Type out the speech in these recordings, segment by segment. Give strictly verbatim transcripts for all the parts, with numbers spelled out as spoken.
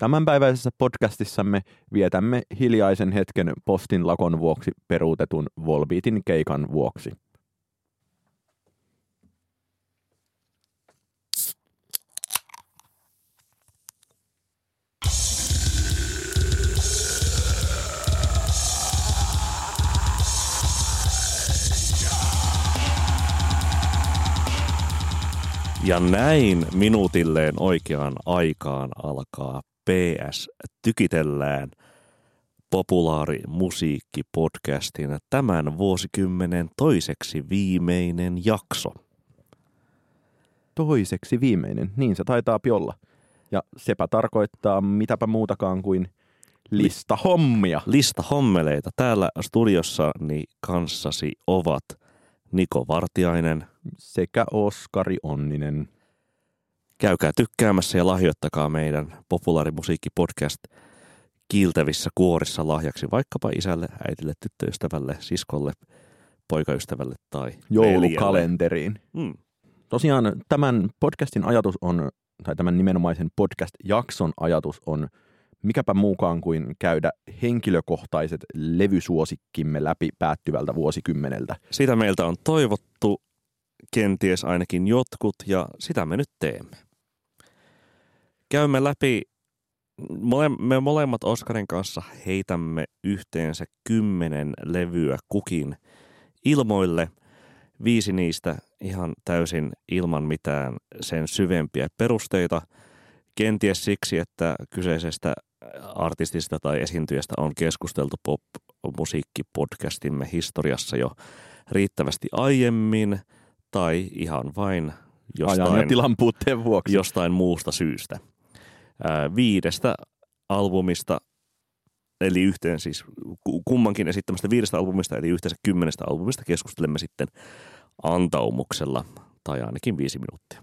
Tämänpäiväisessä podcastissamme vietämme hiljaisen hetken postin lakon vuoksi peruutetun Volbeatin keikan vuoksi. Ja näin minuutilleen oikeaan aikaan alkaa P S Tykitellään populaarimusiikkipodcastin tämän vuosikymmenen toiseksi viimeinen jakso. Toiseksi viimeinen, niin se taitaa olla. Ja sepä tarkoittaa mitäpä muutakaan kuin listahommia. Listahommeleita. Täällä studiossani kanssasi ovat Niko Vartiainen sekä Oskari Onninen. Käykää tykkäämässä ja lahjoittakaa meidän populaarimusiikkipodcast kiiltävissä kuorissa lahjaksi vaikkapa isälle, äitille, tyttöystävälle, siskolle, poikaystävälle tai joulukalenteriin. Mm. Tosiaan tämän podcastin ajatus on, tai tämän nimenomaisen podcast-jakson ajatus on mikäpä muukaan kuin käydä henkilökohtaiset levysuosikkimme läpi päättyvältä vuosikymmeneltä. Sitä meiltä on toivottu, kenties ainakin jotkut, ja sitä me nyt teemme. Käymme läpi, me molemmat Oskarin kanssa heitämme yhteensä kymmenen levyä kukin ilmoille. Viisi niistä ihan täysin ilman mitään sen syvempiä perusteita. Kenties siksi, että kyseisestä artistista tai esiintyjästä on keskusteltu pop-musiikkipodcastimme historiassa jo riittävästi aiemmin, tai ihan vain jostain, tilan puutteen vuoksi. Jostain muusta syystä. Ää, viidestä albumista, eli yhteen siis kummankin esittämästä viidestä albumista, eli yhteensä kymmenestä albumista keskustelemme sitten antaumuksella, tai ainakin viisi minuuttia.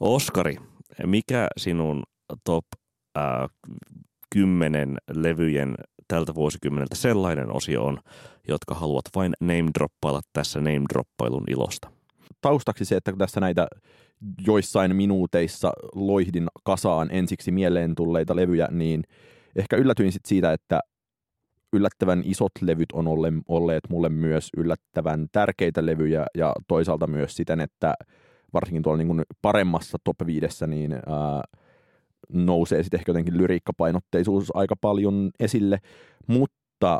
Oskari, mikä sinun top äh, kymmenen levyjen tältä vuosikymmeneltä sellainen osio on, jotka haluat vain name-droppailla tässä name-droppailun ilosta? Taustaksi se, että kun tässä näitä joissain minuuteissa loihdin kasaan ensiksi mieleen tulleita levyjä, niin ehkä yllätyin sit siitä, että yllättävän isot levyt on olleet mulle myös yllättävän tärkeitä levyjä ja toisaalta myös siten, että varsinkin tuolla niin kuin paremmassa top viidessä, niin ää, nousee sitten ehkä jotenkin lyriikkapainotteisuus aika paljon esille, mutta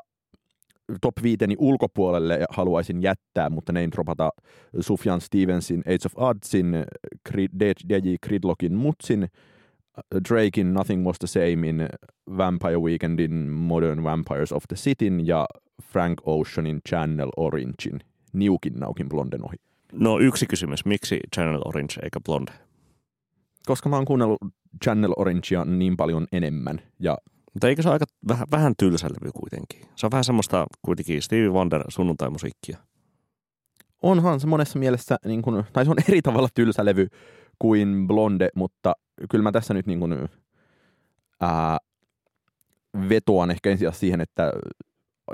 top viiteni ulkopuolelle haluaisin jättää, mutta nein dropata Sufjan Stevensin Age of Oddsin, D J Gridlockin Mutsin, Drakein Nothing Was the Samein, Vampire Weekendin Modern Vampires of the Cityn ja Frank Oceanin Channel Orangein niukin naukin blonden ohi. No yksi kysymys, miksi Channel Orange eikä Blonde? Koska mä oon kuunnellut Channel Orangea niin paljon enemmän. Ja... Mutta eikö se ole aika vähän, vähän tylsä levy kuitenkin? Se on vähän semmoista kuitenkin Stevie Wonder sunnuntaimusiikkia. Onhan se monessa mielessä, niin kun, tai se on eri tavalla tylsä levy kuin Blonde, mutta kyllä mä tässä nyt niin kun, ää, vetoan ehkä ensin siihen, että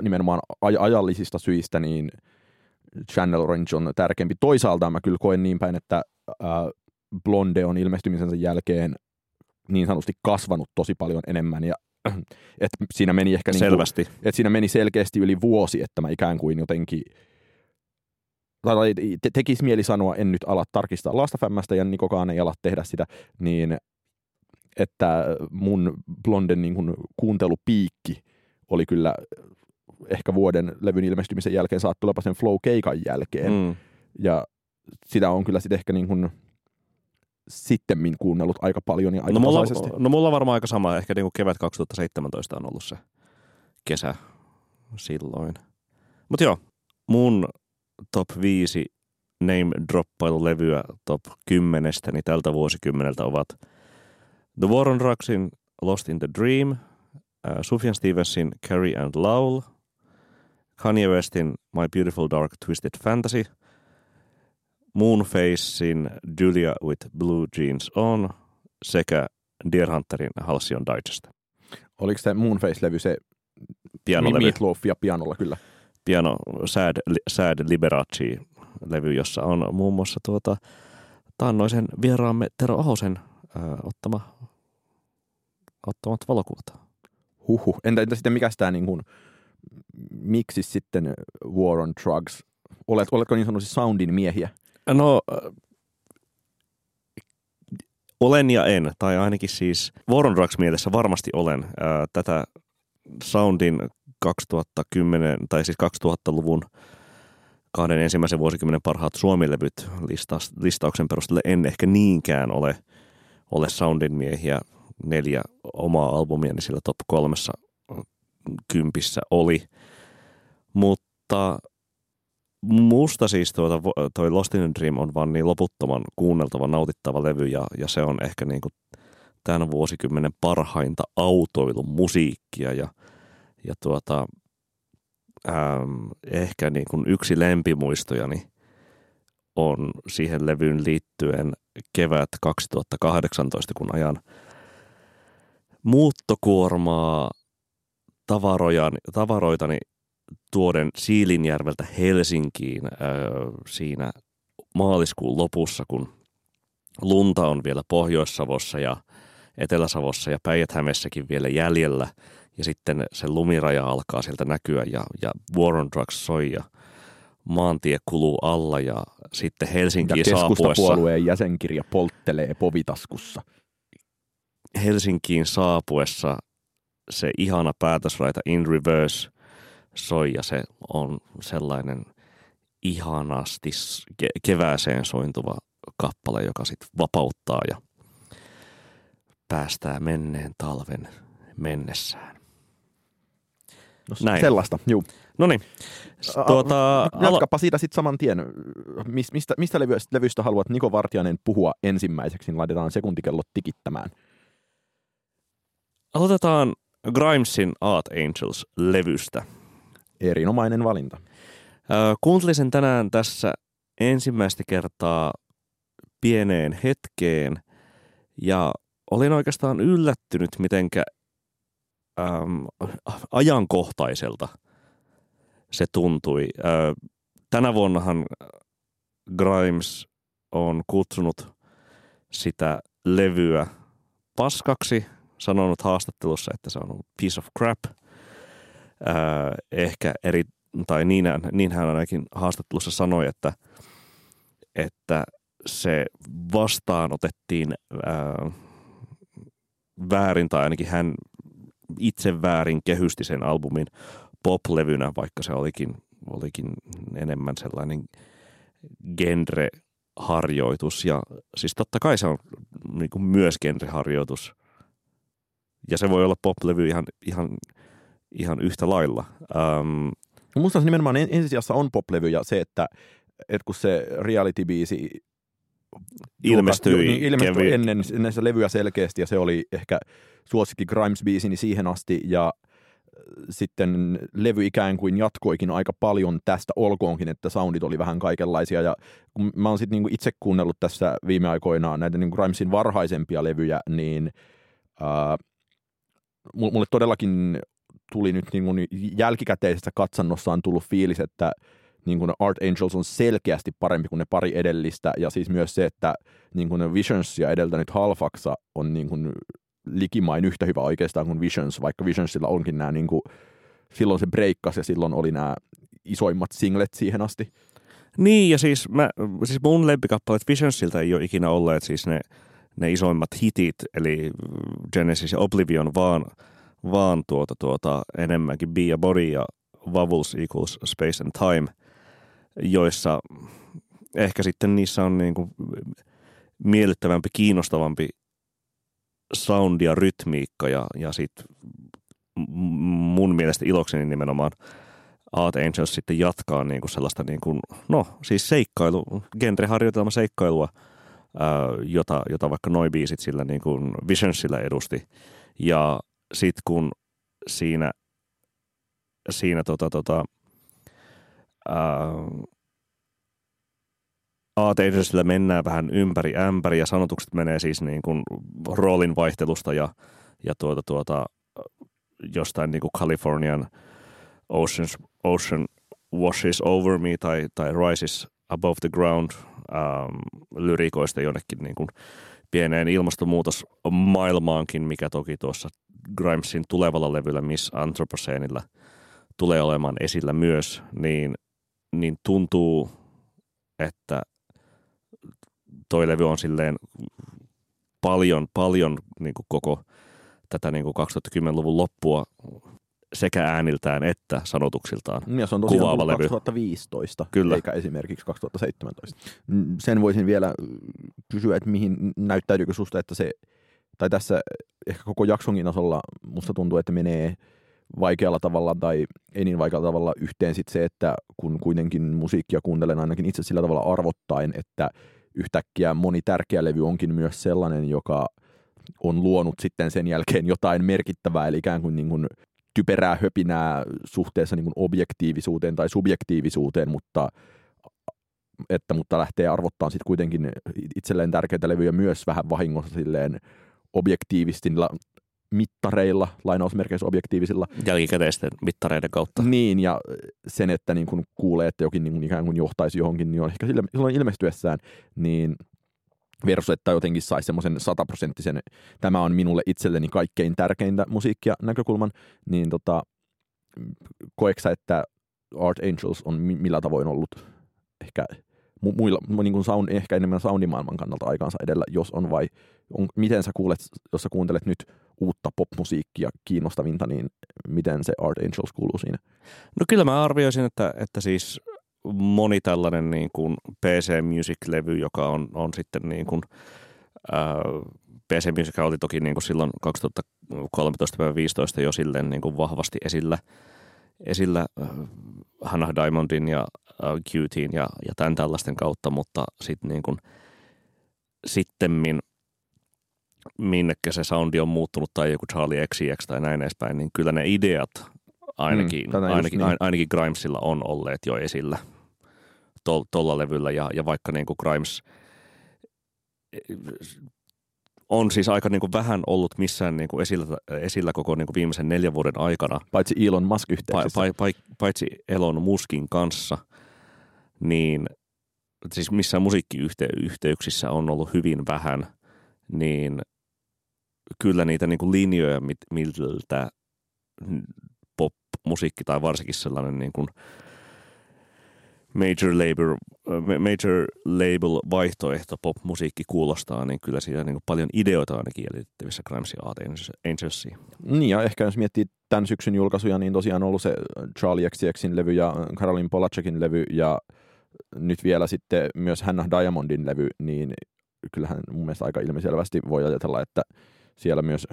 nimenomaan aj- ajallisista syistä niin Channel Orange on tärkeämpi. Toisaalta mä kyllä koen niin päin, että äh, Blonde on ilmestymisensä jälkeen niin sanotusti kasvanut tosi paljon enemmän. Ja, äh, et siinä meni ehkä selvästi. Niin kuin, et siinä meni selkeästi yli vuosi, että mä ikään kuin jotenkin tai te- tekisi mieli sanoa, en nyt ala tarkistaa Lastafämmästä ja Nikokaan ei ala tehdä sitä, niin että mun Blonden niin kuin kuuntelupiikki oli kyllä ehkä vuoden levyn ilmestymisen jälkeen saat tuleva sen flow-keikan jälkeen. Mm. Ja sitä on kyllä sitten ehkä niin kuin sittemmin kuunnellut aika paljon ja aika no tasaisesti. Mulla, no mulla on varmaan aika sama. Ehkä niin kuin kevät kaksituhattaseitsemäntoista on ollut se kesä silloin. Mutta joo, mun top viisi name-droppailulevyä top kymmenestä niin tältä vuosikymmeneltä ovat The War on Drugsin Lost in the Dream, Sufjan Stevensin Carrie and Lowell, Kanye Westin My Beautiful Dark Twisted Fantasy, Moonfacein Julia with Blue Jeans On sekä Deer Hunterin Halcyon Digest. Oliko se Moonface-levy se pianolevy? Meat Loaf ja pianolla kyllä. Piano Sad, Sad Liberace-levy, jossa on muun muassa tuota, taannoisen vieraamme Tero Ahosen äh, ottama kattavat valokuvat. Huhhuh. Entä, entä sitten mikä sitä niin kuin, miksi sitten War on Drugs? Olet, oletko niin sanotusti soundin miehiä? No, äh, olen ja en, tai ainakin siis War on Drugs mielessä varmasti olen. Äh, tätä soundin kaksituhattakymmenen, tai siis kaksituhattaluvun kahden ensimmäisen vuosikymmenen parhaat suomilevyt listauksen perusteella en ehkä niinkään ole, ole soundin miehiä. Neljä omaa albumia, niin sillä top kolmessa kympissä oli. Mutta musta siis tuota, toi Lost in a Dream on vaan niin loputtoman kuunneltava, nautittava levy, ja, ja se on ehkä niin kuin tämän vuosikymmenen parhainta autoilun musiikkia, ja, ja tuota, äm, ehkä niin kuin yksi lempimuistojani on siihen levyyn liittyen kevät kaksituhattakahdeksantoista, kun ajan muuttokuormaa tavaroitani tuoden Siilinjärveltä Helsinkiin öö, siinä maaliskuun lopussa, kun lunta on vielä Pohjois-Savossa ja Etelä-Savossa ja Päijät-Hämeessäkin vielä jäljellä. Ja sitten se lumiraja alkaa sieltä näkyä ja, ja War on Drugs soi ja maantie kuluu alla ja sitten Helsinkiin saapuessa. Ja keskustapuolueen jäsenkirja polttelee povitaskussa. Helsinkiin saapuessa se ihana päätösraita In Reverse soi ja se on sellainen ihanasti kevääseen sointuva kappale, joka sitten vapauttaa ja päästää menneen talven mennessään. No, näin. Sellaista, juu. Noniin. Tuota, jatkapa ala... siitä sitten saman tien. Mistä, mistä levystä haluat Niko Vartiainen puhua ensimmäiseksi? Laitetaan sekuntikellot tikittämään. Aloitetaan Grimesin Art Angels-levystä. Erinomainen valinta. Öö, kuuntelin sen tänään tässä ensimmäistä kertaa pieneen hetkeen ja olin oikeastaan yllättynyt, mitenkä äm, ajankohtaiselta se tuntui. Öö, tänä vuonnahan Grimes on kutsunut sitä levyä paskaksi, sanonut haastattelussa, että se on ollut piece of crap. Öö, ehkä eri, tai niin, niin hän ainakin haastattelussa sanoi, että, että se vastaanotettiin öö, väärin, tai ainakin hän itse väärin kehysti sen albumin pop-levynä, vaikka se olikin, olikin enemmän sellainen genreharjoitus. Ja siis totta kai se on niin kuin myös genreharjoitus. Ja se voi olla pop-levy ihan, ihan, ihan yhtä lailla. Um, Minusta se nimenomaan ensisijassa on pop-levy ja se, että, että kun se reality-biisi ilmestyi, niin ilmestyi ennen, ennen sitä levyä selkeästi ja se oli ehkä suosikki Grimes-biisi niin siihen asti ja sitten levy ikään kuin jatkoikin aika paljon tästä olkoonkin, että soundit oli vähän kaikenlaisia. Ja kun mä oon sitten niinku itse kuunnellut tässä viime aikoina näitä niinku Grimesin varhaisempia levyjä, niin Uh, mulle todellakin tuli nyt niin kuin jälkikäteisessä katsannossa on tullut fiilis, että niin kuin Art Angels on selkeästi parempi kuin ne pari edellistä, ja siis myös se, että niin kuin Visionsia edeltänyt Halfaxa on niin kuin likimain yhtä hyvä oikeastaan kuin Visions, vaikka Visionsilla onkin nämä, niin kuin, silloin se breikkasi ja silloin oli nämä isoimmat singlet siihen asti. Niin, ja siis, mä, siis mun lempikappaleet Visionsilta ei ole ikinä olleet siis ne ne isoimmat hitit, eli Genesis ja Oblivion, vaan, vaan tuota, tuota, enemmänkin Be a Body ja Vowels equals Space and Time, joissa ehkä sitten niissä on niin kuin miellyttävämpi, kiinnostavampi soundi ja rytmiikka, ja, ja sitten mun mielestä ilokseni nimenomaan Art Angels sitten jatkaa niin kuin sellaista, niin kuin, no siis seikkailu, genreharjoitelma seikkailua, Jota, jota vaikka noi biisit sillä niin kuin Visionsilla edusti. Ja sit kun siinä, siinä tota, tota, Art Angelsilla mennään vähän ympäri ämpäri ja sanotukset menee siis niin kuin roolin vaihtelusta ja, ja tuota, tuota, jostain niin kuin Californian Oceans, Ocean Washes Over Me tai, tai Rises Above the Ground Um, lyriikoista jonnekin niin kuin pieneen ilmastonmuutosmaailmaankin, mikä toki tuossa Grimesin tulevalla levyllä Miss Anthropoceenilla tulee olemaan esillä myös, niin, niin tuntuu, että toi levy on silleen paljon, paljon niin kuin koko tätä niin kuin kaksituhattakymmenluvun loppua sekä ääniltään että sanotuksiltaan. Ja se on tosiaan kaksituhattaviisitoista, kyllä, eikä esimerkiksi kaksituhattaseitsemäntoista. Sen voisin vielä kysyä, että mihin näyttäytyykö susta, että se, tai tässä ehkä koko jaksonkin tasolla musta tuntuu, että menee vaikealla tavalla tai ei niin vaikealla tavalla yhteen sit se, että kun kuitenkin musiikkia kuuntelen ainakin itse sillä tavalla arvottaen, että yhtäkkiä moni tärkeä levy onkin myös sellainen, joka on luonut sitten sen jälkeen jotain merkittävää, eli ikään kuin, niin kuin typerää höpinää suhteessa niin kuin objektiivisuuteen tai subjektiivisuuteen, mutta, että, mutta lähtee arvottamaan sitten kuitenkin itselleen tärkeitä levyjä myös vähän vahingossa silleen objektiivisilla mittareilla, lainausmerkeissä objektiivisilla. Jälkikäteisten mittareiden kautta. Niin, ja sen, että niin kun kuulee, että jokin niin kun ikään kuin johtaisi johonkin, niin on ehkä silloin ilmestyessään, niin versus, että jotenkin saisi semmoisen sataprosenttisen, tämä on minulle itselleni kaikkein tärkeintä musiikkia näkökulman, niin tota, koeksä, että Art Angels on millä tavoin ollut ehkä muilla, niin kuin sound, ehkä enemmän soundimaailman kannalta aikaansa edellä, jos on vai, on, miten sä kuulet, jos sä kuuntelet nyt uutta popmusiikkia kiinnostavinta, niin miten se Art Angels kuuluu siinä? No kyllä mä arvioisin, että, että siis moni tällainen niin kuin P C Music-levy, joka on, on sitten niin kuin, ää, P C Music oli toki niin kuin silloin kaksituhattakolmetoista viisitoista jo silleen niin kuin vahvasti esillä, esillä äh, Hannah Diamondin ja äh, Q T:n ja, ja tämän tällaisten kautta, mutta sit niin kuin, sittemmin minnekä se soundi on muuttunut tai joku Charli X C X tai näin edespäin, niin kyllä ne ideat ainakin, mm, ainakin, niin. ainakin Grimesilla on olleet jo esillä tuolla levyllä. Ja, ja vaikka niin kuin Grimes on siis aika niin kuin vähän ollut missään niin kuin esillä, esillä koko niin kuin viimeisen neljän vuoden aikana. Paitsi Elon Musk yhteydessä. Pa, pa, paitsi Elon Muskin kanssa, niin siis missään musiikkiyhteyksissä on ollut hyvin vähän, niin kyllä niitä niin kuin linjoja, miltä pop-musiikki tai varsinkin sellainen niin kuin major label, major label vaihtoehto pop-musiikki kuulostaa, niin kyllä siitä niin kuin paljon ideoita ainakin jäljitettävissä Grimesin Art Angelsiin. Niin ja ehkä jos miettii tämän syksyn julkaisuja, niin tosiaan on ollut se Charli X C X:in levy ja Caroline Polachekin levy ja nyt vielä sitten myös Hannah Diamondin levy, niin kyllähän mun mielestä aika ilmiselvästi voi ajatella, että siellä myös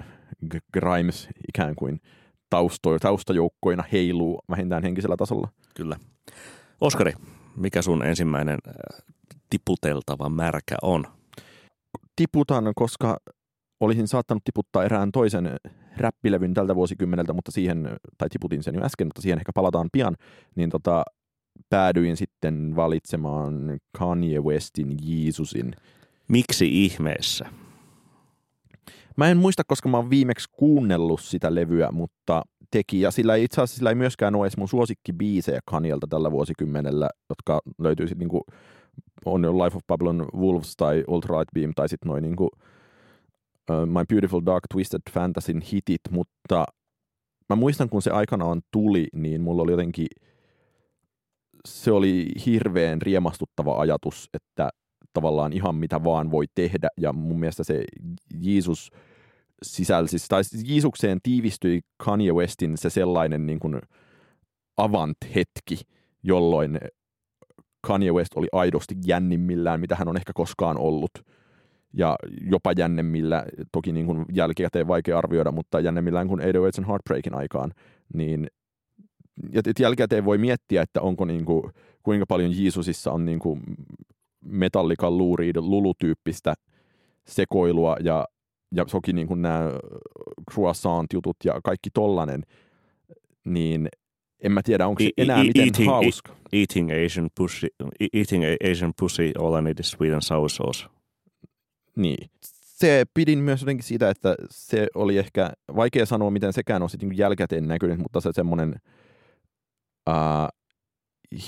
Grimes ikään kuin tausto- taustajoukkoina heiluu vähintään henkisellä tasolla. Kyllä. Oskari, mikä sun ensimmäinen tiputeltava märkä on? Tiputan, koska olisin saattanut tiputtaa erään toisen räppilevyn tältä vuosikymmeneltä, mutta siihen, tai tiputin sen jo äsken, mutta siihen ehkä palataan pian, niin tota, päädyin sitten valitsemaan Kanye Westin Yeezusin. Miksi ihmeessä? Mä en muista, koska mä oon viimeksi kuunnellut sitä levyä, mutta tekijä, sillä ei itse asiassa sillä ei myöskään ole edes mun suosikkibiisejä Kanyelta tällä vuosikymmenellä, jotka löytyy sitten niinku, on Life of Pablon Wolves tai Ultra Light Beam tai sitten noin niinku uh, My Beautiful Dark Twisted Fantasyn hitit, mutta mä muistan, kun se aikanaan tuli, niin mulla oli jotenkin, se oli hirveän riemastuttava ajatus, että tavallaan ihan mitä vaan voi tehdä, ja mun mielestä se Jeesus sisälsi, tai Jeesukseen tiivistyi Kanye Westin se sellainen niin kuin avant-hetki, jolloin Kanye West oli aidosti jännimmillään, mitä hän on ehkä koskaan ollut, ja jopa jännemmillä, toki niin kuin jälkikäteen vaikea arvioida, mutta jännemmillään kuin eight oh eight and Heartbreakin aikaan, niin jälkikäteen voi miettiä, että onko niin kuin, kuinka paljon Jeesusissa on niin kuin Metallican Lou Reed Lulu-tyyppistä sekoilua ja, ja soki niin kuin nämä croissant-jutut ja kaikki tollanen, niin en mä tiedä, onko se enää e- e- miten eating, hauska. E- eating Asian pussy, eating Asian pussy, all I need is sweet and sour sauce. Niin. Se pidin myös jotenkin siitä, että se oli ehkä, vaikea sanoa, miten sekään on sitten jälkäteen näkynyt, mutta se semmoinen äh,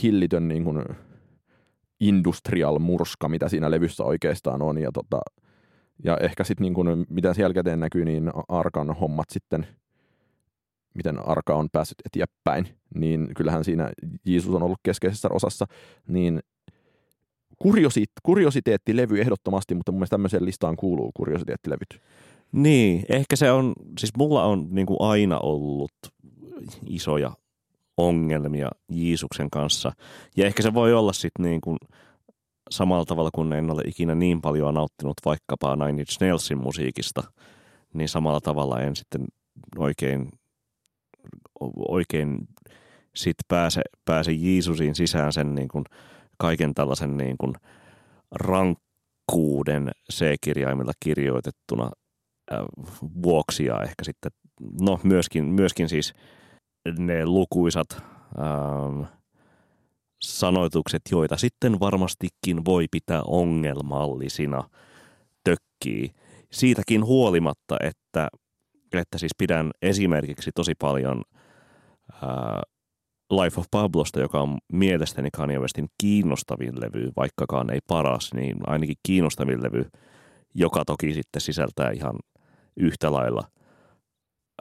hillitön niin kuin industrial murska, mitä siinä levyssä oikeastaan on, ja tota, Ja ehkä sitten niin kuin, mitä sen jälkeen näkyy, niin Arkan hommat sitten, miten Arka on päässyt eteenpäin, niin kyllähän siinä Jeesus on ollut keskeisessä osassa, niin kuriositeettilevy ehdottomasti, mutta mun mielestä tämmöiseen listaan kuuluu kuriositeettilevyt. Niin, ehkä se on, siis mulla on niin kuin aina ollut isoja ongelmia Jeesuksen kanssa, ja ehkä se voi olla sitten niin kuin samalla tavalla, kun en ole ikinä niin paljon nauttinut vaikkapa Nine Inch Nailsin musiikista, niin samalla tavalla en sitten oikein, oikein sit pääse, pääse Jeesusiin sisään sen niin kuin kaiken tällaisen niin kuin rankkuuden C-kirjaimilla kirjoitettuna vuoksi, ja ehkä sitten, no myöskin, myöskin siis ne lukuisat ähm, sanoitukset, joita sitten varmastikin voi pitää ongelmallisina, tökkii. Siitäkin huolimatta, että, että siis pidän esimerkiksi tosi paljon ää, Life of Pablosta, joka on mielestäni Kanye Westin kiinnostavin levy, vaikkakaan ei paras, niin ainakin kiinnostavin levy, joka toki sitten sisältää ihan yhtä lailla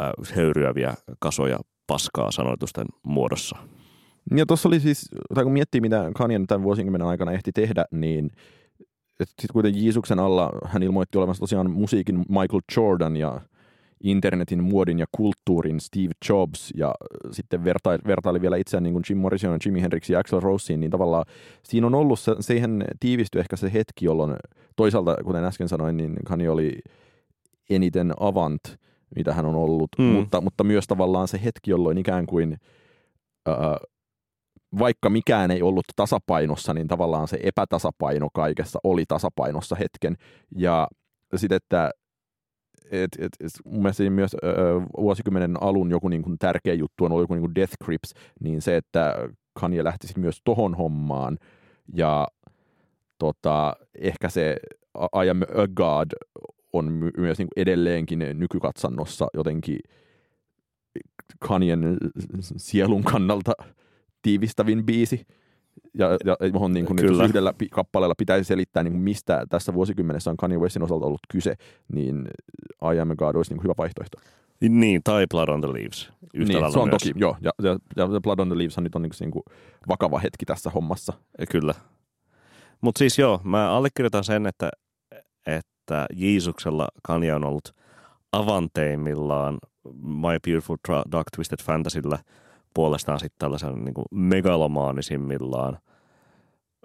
ää, höyryäviä kasoja paskaa sanoitusten muodossa. Ja tuossa oli siis, tai kun miettii, mitä Kanye tämän vuosikymmenen aikana ehti tehdä, niin sitten kuitenkin Jeesuksen alla hän ilmoitti olevansa tosiaan musiikin Michael Jordan ja internetin, muodin ja kulttuurin Steve Jobs, ja sitten vertaili, vertaili vielä itseään niin kuin Jim Morrison, Jimi Hendrix ja Axl Roseen, niin tavallaan siinä on ollut, se, siihen tiivistyi ehkä se hetki, jolloin toisaalta, kuten äsken sanoin, niin Kanye oli eniten avant, mitä hän on ollut, mm. mutta, mutta myös tavallaan se hetki, jolloin ikään kuin ää, vaikka mikään ei ollut tasapainossa, niin tavallaan se epätasapaino kaikessa oli tasapainossa hetken. Ja sitten, että et, et, et, mun mielestä myös ö, vuosikymmenen alun joku niin kuin tärkeä juttu on ollut joku niin kuin Death Grips, niin se, että Kanye lähti sitten myös tohon hommaan. Ja tota, ehkä se I Am a God on my, myös niin kuin edelleenkin nykykatsannossa jotenkin Kanyen sielun kannalta tiivistävin biisi, ja, ja johon niin kuin yhdellä kappaleella pitäisi selittää, niin kuin mistä tässä vuosikymmenessä on Kanye Westin osalta ollut kyse, niin I Am a God olisi niin kuin hyvä vaihtoehto. Niin, tai Blood on the Leaves. Yhtä niin, se on myös. Toki, joo. Ja, ja, ja Blood on the Leaves on nyt on niin kuin, niin kuin vakava hetki tässä hommassa. Kyllä. Mutta siis joo, mä allekirjoitan sen, että, että Jeesuksella Kanye on ollut avanteimmillaan My Beautiful Dark Twisted Fantasyllä, puolestaan sitten tällaisen niin kuin megalomaanisimmillaan.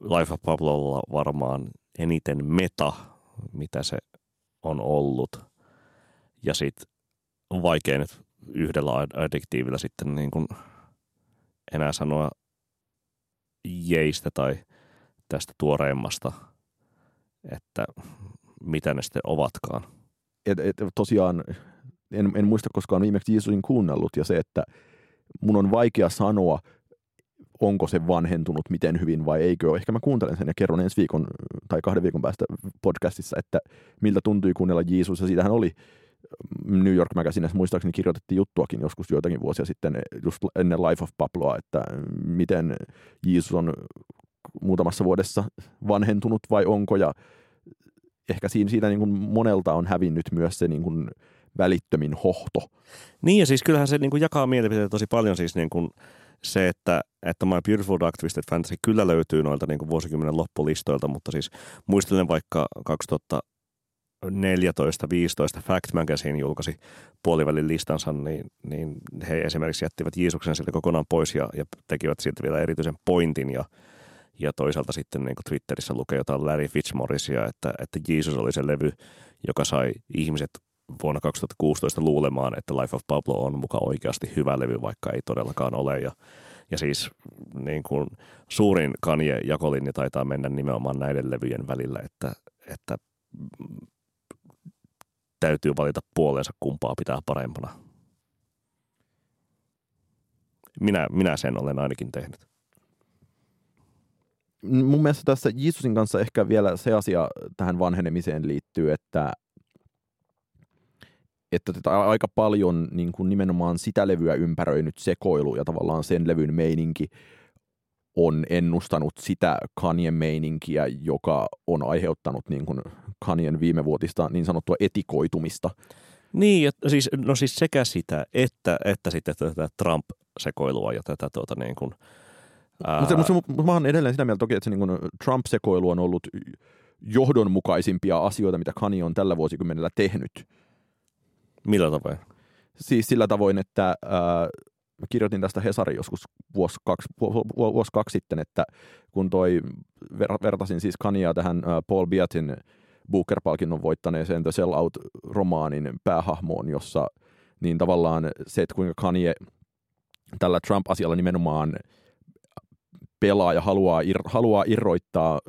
Life of Pablolla varmaan eniten meta, mitä se on ollut. Ja sitten vaikea nyt yhdellä adjektiivillä sitten niin kuin enää sanoa jeistä tai tästä tuoreimmasta, että mitä ne sitten ovatkaan. Et, et, tosiaan en, en muista koskaan viimeksi Jeesusin kuunnellut, ja se, että mun on vaikea sanoa, onko se vanhentunut, miten hyvin vai eikö. Ehkä mä kuuntelen sen ja kerron ensi viikon tai kahden viikon päästä podcastissa, että miltä tuntui kuunnella Jeesus. Ja siitähän oli New York Magazinessa, muistaakseni kirjoitettiin juttuakin joskus joitakin vuosia sitten, just ennen Life of Pabloa, että miten Jeesus on muutamassa vuodessa vanhentunut vai onko. Ja ehkä siitä niin kuin monelta on hävinnyt myös se niin kuin välittömin hohto. Niin, ja siis kyllähän se niin kuin jakaa mielipiteitä tosi paljon, siis niin kuin se, että, että My Beautiful Dark Twisted Fantasy kyllä löytyy noilta niin kuin vuosikymmenen loppulistoilta, mutta siis muistelen vaikka kaksituhattaneljätoista viisitoista Fact Magazine julkaisi puolivälin listansa, niin, niin he esimerkiksi jättivät Jeesuksen sieltä kokonaan pois ja, ja tekivät siitä vielä erityisen pointin, ja, ja toisaalta sitten niin kuin Twitterissä lukee jotain Larry Fitzmauricea, että, että Jeesus oli se levy, joka sai ihmiset vuonna kaksituhattakuusitoista luulemaan, että Life of Pablo on muka oikeasti hyvä levy, vaikka ei todellakaan ole. Ja, ja siis niin kuin suurin Kanye-jakolinja taitaa mennä nimenomaan näiden levyjen välillä, että, että täytyy valita puolensa, kumpaa pitää parempana. Minä, minä sen olen ainakin tehnyt. Mun mielestä tässä Jeesusin kanssa ehkä vielä se asia tähän vanhenemiseen liittyy, että että aika paljon niin kuin nimenomaan sitä levyä ympäröinyt sekoilu ja tavallaan sen levyn meininki on ennustanut sitä Kanye-meininkiä, joka on aiheuttanut niin kuin Kanyen viimevuotista niin sanottua etikoitumista. Niin, et, siis, no siis sekä sitä, että, että sitten tätä Trump-sekoilua ja tätä tuota niin kuin... Mutta mut, mä oon edelleen sitä mieltä toki, että se niin kuin Trump-sekoilu on ollut johdonmukaisimpia asioita, mitä Kanye on tällä vuosikymmenellä tehnyt. Millä tavoin? Siis sillä tavoin, että äh, mä kirjoitin tästä Hesarin joskus vuosi kaksi, vuosi kaksi sitten, että kun toi, ver, vertasin siis Kanyea tähän äh, Paul Beatin Booker-palkinnon voittaneeseen The Sell Out-romaanin päähahmoon, jossa niin tavallaan se, että kuinka Kanye tällä Trump-asialla nimenomaan pelaa ja haluaa, ir, haluaa irroittaa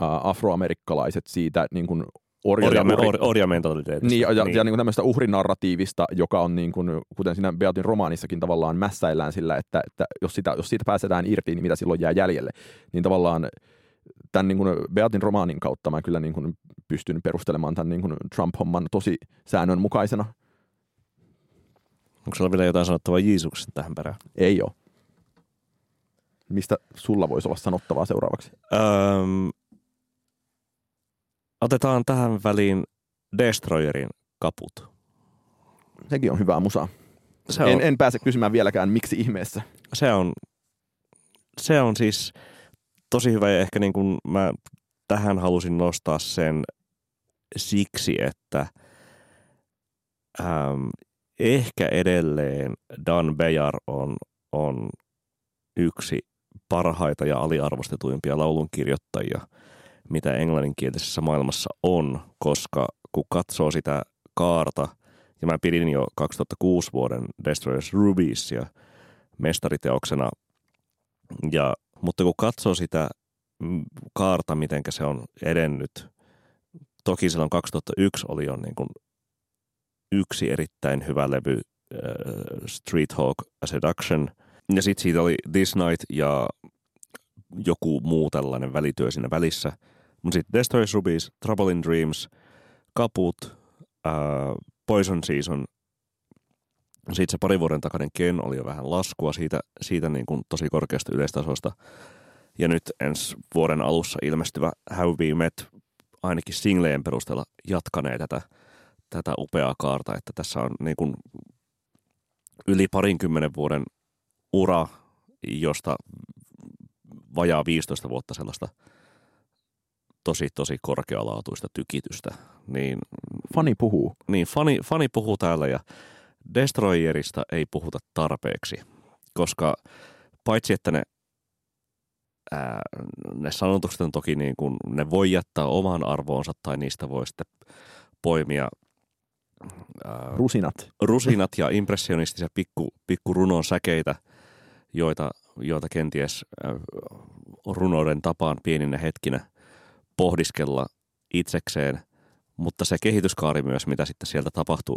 afroamerikkalaiset siitä niin kuin orja- orja- uhri... or, orjamentaliteetista. Niin, ja, niin. ja niin kuin tämmöistä uhrinarratiivista, joka on niin kuin, kuten siinä Beatin romaanissakin tavallaan mässäillään sillä, että, että jos, sitä, jos siitä pääsetään irti, niin mitä silloin jää jäljelle. Niin tavallaan tämän niin kuin Beatin romaanin kautta mä kyllä niin kuin pystyn perustelemaan tämän niin kuin Trump-homman tosi säännönmukaisena. Onko sulla vielä jotain sanottavaa Jeesuksesta tähän perään? Ei ole. Mistä sulla voisi olla sanottavaa seuraavaksi? Öm... Otetaan tähän väliin Destroyerin Kaputt. Sekin on hyvää musaa. Se on, en, en pääse kysymään vieläkään, miksi ihmeessä. Se on, se on siis tosi hyvä ja ehkä niin kuin mä tähän halusin nostaa sen siksi, että äm, ehkä edelleen Dan Bejar on, on yksi parhaita ja aliarvostetuimpia laulunkirjoittajia, mitä englanninkielisessä maailmassa on, koska kun katsoo sitä kaarta, ja mä pidin jo kaksituhattakuusi vuoden Destroyer's Rubiesia mestariteoksena, ja, mutta kun katsoo sitä kaarta, mitenkä se on edennyt, toki silloin kaksituhattayksi oli jo niin kuin yksi erittäin hyvä levy, äh, Street Hawk A Seduction, ja sitten siitä oli This Night ja joku muu tällainen välityö siinä välissä. Mutta sitten Destroyer's Rubies, Trouble in Dreams, Kaputt, äh, Poison Season. Siitä se pari vuoden takainen Ken oli jo vähän laskua siitä, siitä niin kuin tosi korkeasta yleistasosta. Ja nyt ensi vuoden alussa ilmestyvä How We Met ainakin singleen perusteella jatkanee tätä, tätä upeaa kaarta. Että tässä on niin kuin yli parinkymmenen vuoden ura, josta vajaa viisitoista vuotta sellaista tosi, tosi korkealaatuista tykitystä. Niin, fani puhuu. Niin, fani, fani puhuu täällä ja Destroyerista ei puhuta tarpeeksi, koska paitsi että ne, ää, ne sanotukset on toki niin kuin, ne voi jättää oman arvoonsa tai niistä voi sitten poimia ää, rusinat. rusinat ja impressionistisia pikku, pikku runon säkeitä, joita joita kenties runouden tapaan pieninä hetkinä pohdiskella itsekseen, mutta se kehityskaari myös, mitä sitten sieltä tapahtui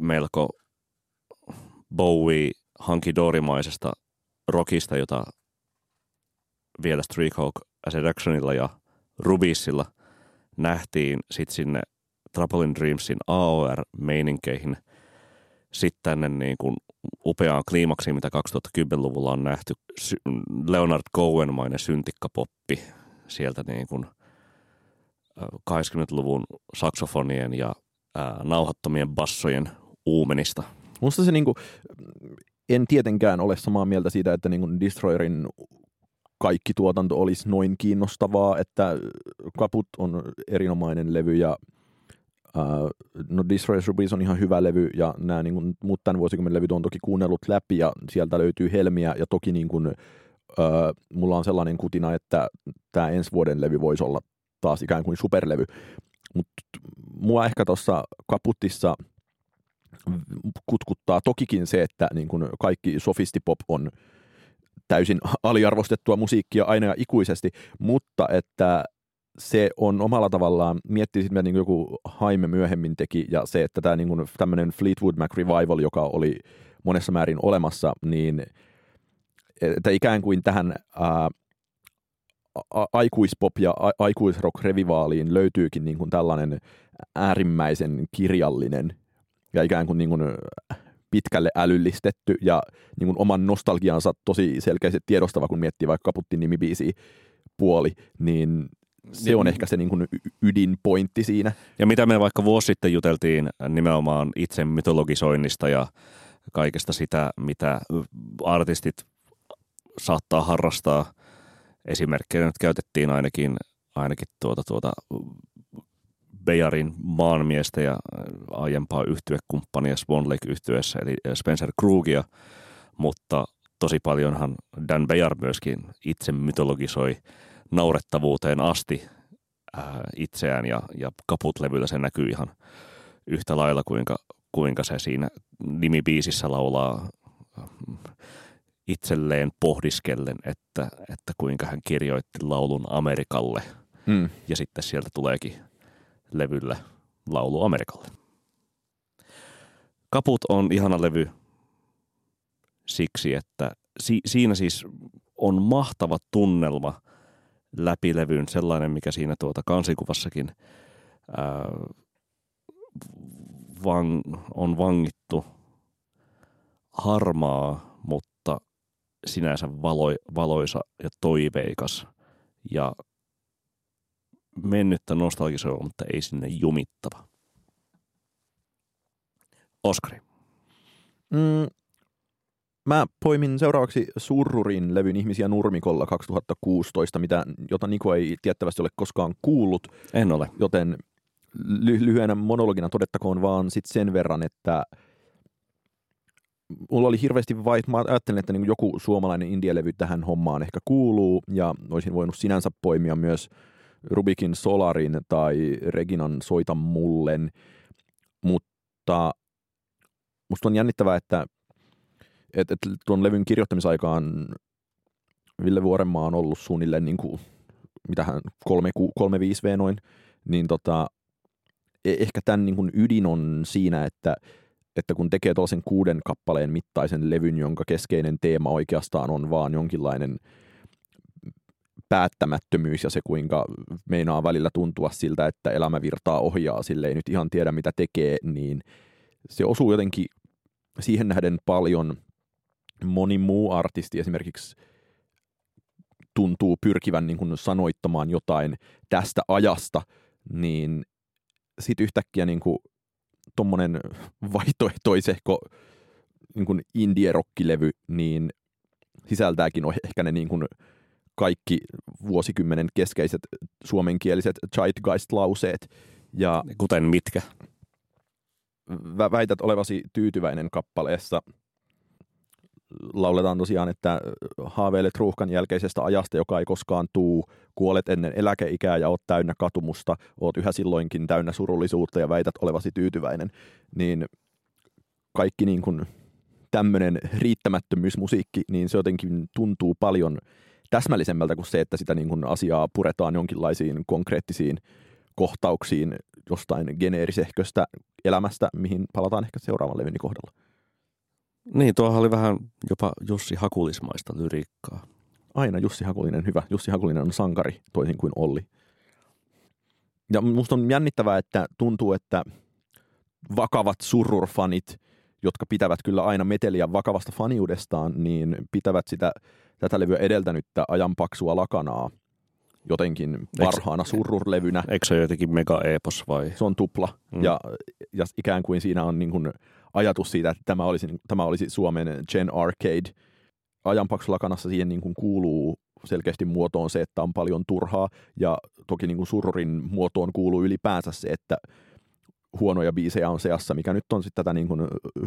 melko Bowie hankidorimaisesta rockista, jota vielä Street Hawk A Seductionilla ja Rubiesilla nähtiin, sitten sinne Trouble in Dreamsin A O R-meininkeihin, sitten tänne niin kuin upeaan kliimaksiin, mitä kaksituhattakymmenluvulla on nähty. Leonard Cohen-mainen syntikkapoppi sieltä niin kuin kahdeksankymmentäluvun saksofonien ja ää, nauhattomien bassojen uumenista. Musta se niin kuin, en tietenkään ole samaa mieltä siitä, että niin kuin Destroyerin kaikki tuotanto olisi noin kiinnostavaa, että Kaputt on erinomainen levy ja Uh, no Destroyer's Rubies on ihan hyvä levy ja nämä niin kuin, muut tämän vuosikymmenen levyt on toki kuunnellut läpi ja sieltä löytyy helmiä ja toki niin kuin, uh, mulla on sellainen kutina, että tämä ensi vuoden levy voisi olla taas ikään kuin superlevy, mutta mua ehkä tuossa Kaputtissa kutkuttaa tokikin se, että niin kuin kaikki sofistipop on täysin aliarvostettua musiikkia aina ja ikuisesti, mutta että se on omalla tavallaan, miettii sitten, mitä niin joku Haime myöhemmin teki, ja se, että tämä niin tämmöinen Fleetwood Mac Revival, joka oli monessa määrin olemassa, niin että ikään kuin tähän ää, a- aikuispop- ja a- aikuisrock-revivaaliin löytyykin niin kuin tällainen äärimmäisen kirjallinen ja ikään kuin, niin kuin pitkälle älyllistetty ja niin kuin oman nostalgiansa tosi selkeästi tiedostava, kun miettii vaikka Kaputtin nimibiisiä puoli, niin Se on ehkä se niin kuin ydinpointti siinä. Ja mitä me vaikka vuosi sitten juteltiin nimenomaan itse mytologisoinnista ja kaikesta sitä, mitä artistit saattaa harrastaa. Esimerkkejä nyt käytettiin ainakin, ainakin tuota, tuota Bejarin maanmiestä ja aiempaa yhtyekumppania Swan Lake-yhtyeessä, eli Spencer Krugia, mutta tosi paljonhan Dan Bejar myöskin itse mytologisoi naurettavuuteen asti ää, itseään ja, ja Kaputt-levyllä se näkyy ihan yhtä lailla, kuinka, kuinka se siinä nimibiisissä laulaa itselleen pohdiskellen, että, että kuinka hän kirjoitti laulun Amerikalle mm. ja sitten sieltä tuleekin levyllä laulu Amerikalle. Kaputt on ihana levy siksi, että si- siinä siis on mahtava tunnelma läpi levyyn, sellainen, mikä siinä tuota kansikuvassakin ää, van, on vangittu harmaa, mutta sinänsä valo, valoisa ja toiveikas ja mennyttä nostalgisella, mutta ei sinne jumittava. Oskari. Mm, mä poimin seuraavaksi Surrurin levyn Ihmisiä nurmikolla kaksituhattakuusitoista, mitä, jota Niko ei tiettävästi ole koskaan kuullut. En ole. Joten ly- lyhyenä monologina todettakoon vaan sit sen verran, että mulla oli hirveästi vai, mä ajattelin, että niin joku suomalainen indie-levy tähän hommaan ehkä kuuluu, ja olisin voinut sinänsä poimia myös Rubikin Solarin tai Reginan Soita mullen, mutta musta on jännittävää, että et, et tuon levyn kirjoittamisaikaan Ville Vuorenmaa on ollut suunnilleen niin kuin, mitähän, kolme viisi vee noin, niin tota, ehkä tämän niin kuin ydin on siinä, että, että kun tekee tuollaisen kuuden kappaleen mittaisen levyn, jonka keskeinen teema oikeastaan on vaan jonkinlainen päättämättömyys ja se, kuinka meinaa välillä tuntua siltä, että elämä virtaa ohjaa, sille ei nyt ihan tiedä, mitä tekee, niin se osuu jotenkin siihen nähden paljon. Moni muu artisti esimerkiksi tuntuu pyrkivän niin kuin sanoittamaan jotain tästä ajasta, niin sitten yhtäkkiä niin kuin tommonen vaihtoehtoisehko niin kuin indie-rokkilevy niin sisältääkin ehkä ne niin kuin kaikki vuosikymmenen keskeiset suomenkieliset zeitgeist-lauseet. Ja kuten mitkä? Väität olevasi tyytyväinen kappaleessa. Lauletaan tosiaan, että haaveilet ruuhkan jälkeisestä ajasta, joka ei koskaan tuu. Kuolet ennen eläkeikää ja oot täynnä katumusta. Oot yhä silloinkin täynnä surullisuutta ja väität olevasi tyytyväinen. Niin kaikki niin kuin tämmöinen riittämättömyysmusiikki, niin se jotenkin tuntuu paljon täsmällisemmältä kuin se, että sitä niin kuin asiaa puretaan jonkinlaisiin konkreettisiin kohtauksiin jostain geneerisehköstä elämästä, mihin palataan ehkä seuraavan levyn kohdalla. Niin, tuohan oli vähän jopa Jussi Hakulismaista lyriikkaa. Aina Jussi Hakulinen, hyvä. Jussi Hakulinen on sankari, toisin kuin Olli. Ja musta on jännittävää, että tuntuu, että vakavat Surrur-fanit, jotka pitävät kyllä aina meteliä vakavasta faniudestaan, niin pitävät sitä tätä levyä edeltänyttä ajanpaksua lakanaa jotenkin parhaana Surrur-levynä. Eikö se jotenkin mega-eepos vai? Se on tupla. Mm. Ja, ja ikään kuin siinä on niin kuin ajatus siitä, että tämä olisi, tämä olisi Suomen Gen Arcade. Ajanpaksulakanassa siihen niin kuin kuuluu selkeästi muotoon se, että on paljon turhaa. Ja toki niin kuin Surrurin muotoon kuuluu ylipäänsä se, että huonoja biisejä on seassa, mikä nyt on sitten tätä niin kuin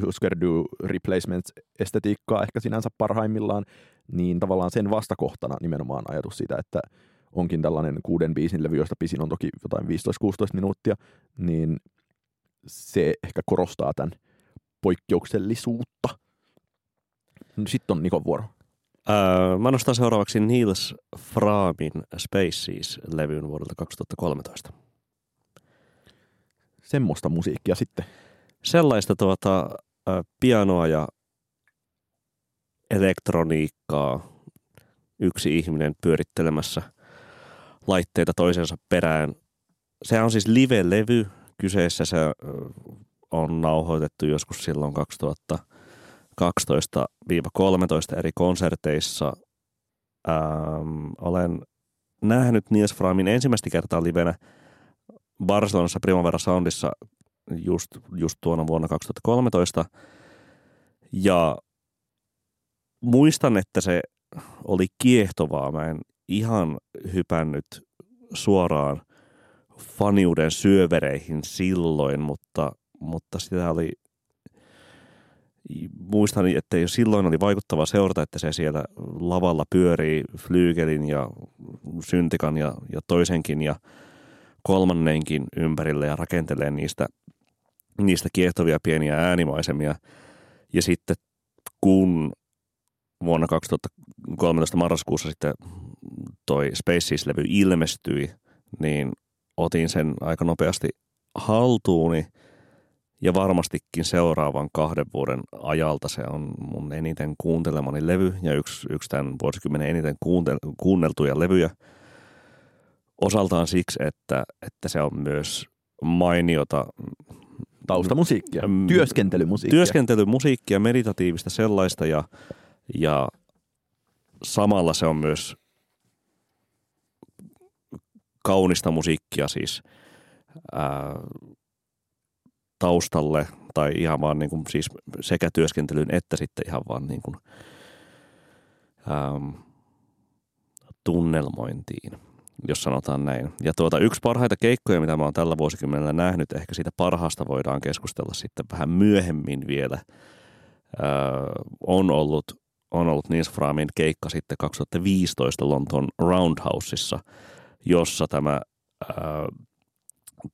Husker Du Replacements-estetiikkaa ehkä sinänsä parhaimmillaan. Niin tavallaan sen vastakohtana nimenomaan ajatus siitä, että onkin tällainen kuuden biisin levy, josta pisin on toki jotain viisitoista kuusitoista minuuttia, niin se ehkä korostaa tämän poikkeuksellisuutta. Sitten on Nikon vuoro. Öö, mä nostan seuraavaksi Nils Frahmin Spaces-levyn vuodelta kaksituhattakolmetoista. Semmoista musiikkia sitten. Sellaista tuota, pianoa ja elektroniikkaa, yksi ihminen pyörittelemässä laitteita toisensa perään. Se on siis live-levy. Kyseessä se on nauhoitettu joskus silloin kaksituhattakaksitoista kolmetoista eri konserteissa. Ähm, olen nähnyt Nils Frahmin ensimmäistä kertaa livenä Barcelonassa Primavera Soundissa just, just tuona vuonna kaksituhattakolmetoista. Ja muistan, että se oli kiehtovaa. Mä en ihan hypännyt suoraan faniuden syövereihin silloin, mutta, mutta sitä oli... Muistan, että jo silloin oli vaikuttava seurata, että se siellä lavalla pyörii flyygelin ja syntikan ja, ja toisenkin ja kolmannenkin ympärille ja rakentelee niistä, niistä kiehtovia pieniä äänimaisemia. Ja sitten kun vuonna kaksituhattakolmetoista marraskuussa sitten toi Spaces-levy ilmestyi, niin otin sen aika nopeasti haltuuni. Ja varmastikin seuraavan kahden vuoden ajalta se on mun eniten kuuntelemani levy ja yksi, yksi tämän vuosikymmenen eniten kuuntel- kuunneltuja levyjä. Osaltaan siksi, että, että se on myös mainiota... Taustamusiikkia, työskentelymusiikkia. Työskentelymusiikkia, meditatiivista sellaista ja, ja samalla se on myös kaunista musiikkia siis... Ää, taustalle tai ihan vaan niin kuin siis sekä työskentelyyn että sitten ihan vaan niin kuin, äm, tunnelmointiin, jos sanotaan näin. Ja tuota, yksi parhaita keikkoja, mitä mä oon tällä vuosikymmenellä nähnyt, ehkä siitä parhaasta voidaan keskustella sitten vähän myöhemmin vielä, öö, on ollut, on ollut Nils Frahmin keikka sitten kaksituhattaviisitoista Lontoon Roundhouseissa, jossa tämä... Öö,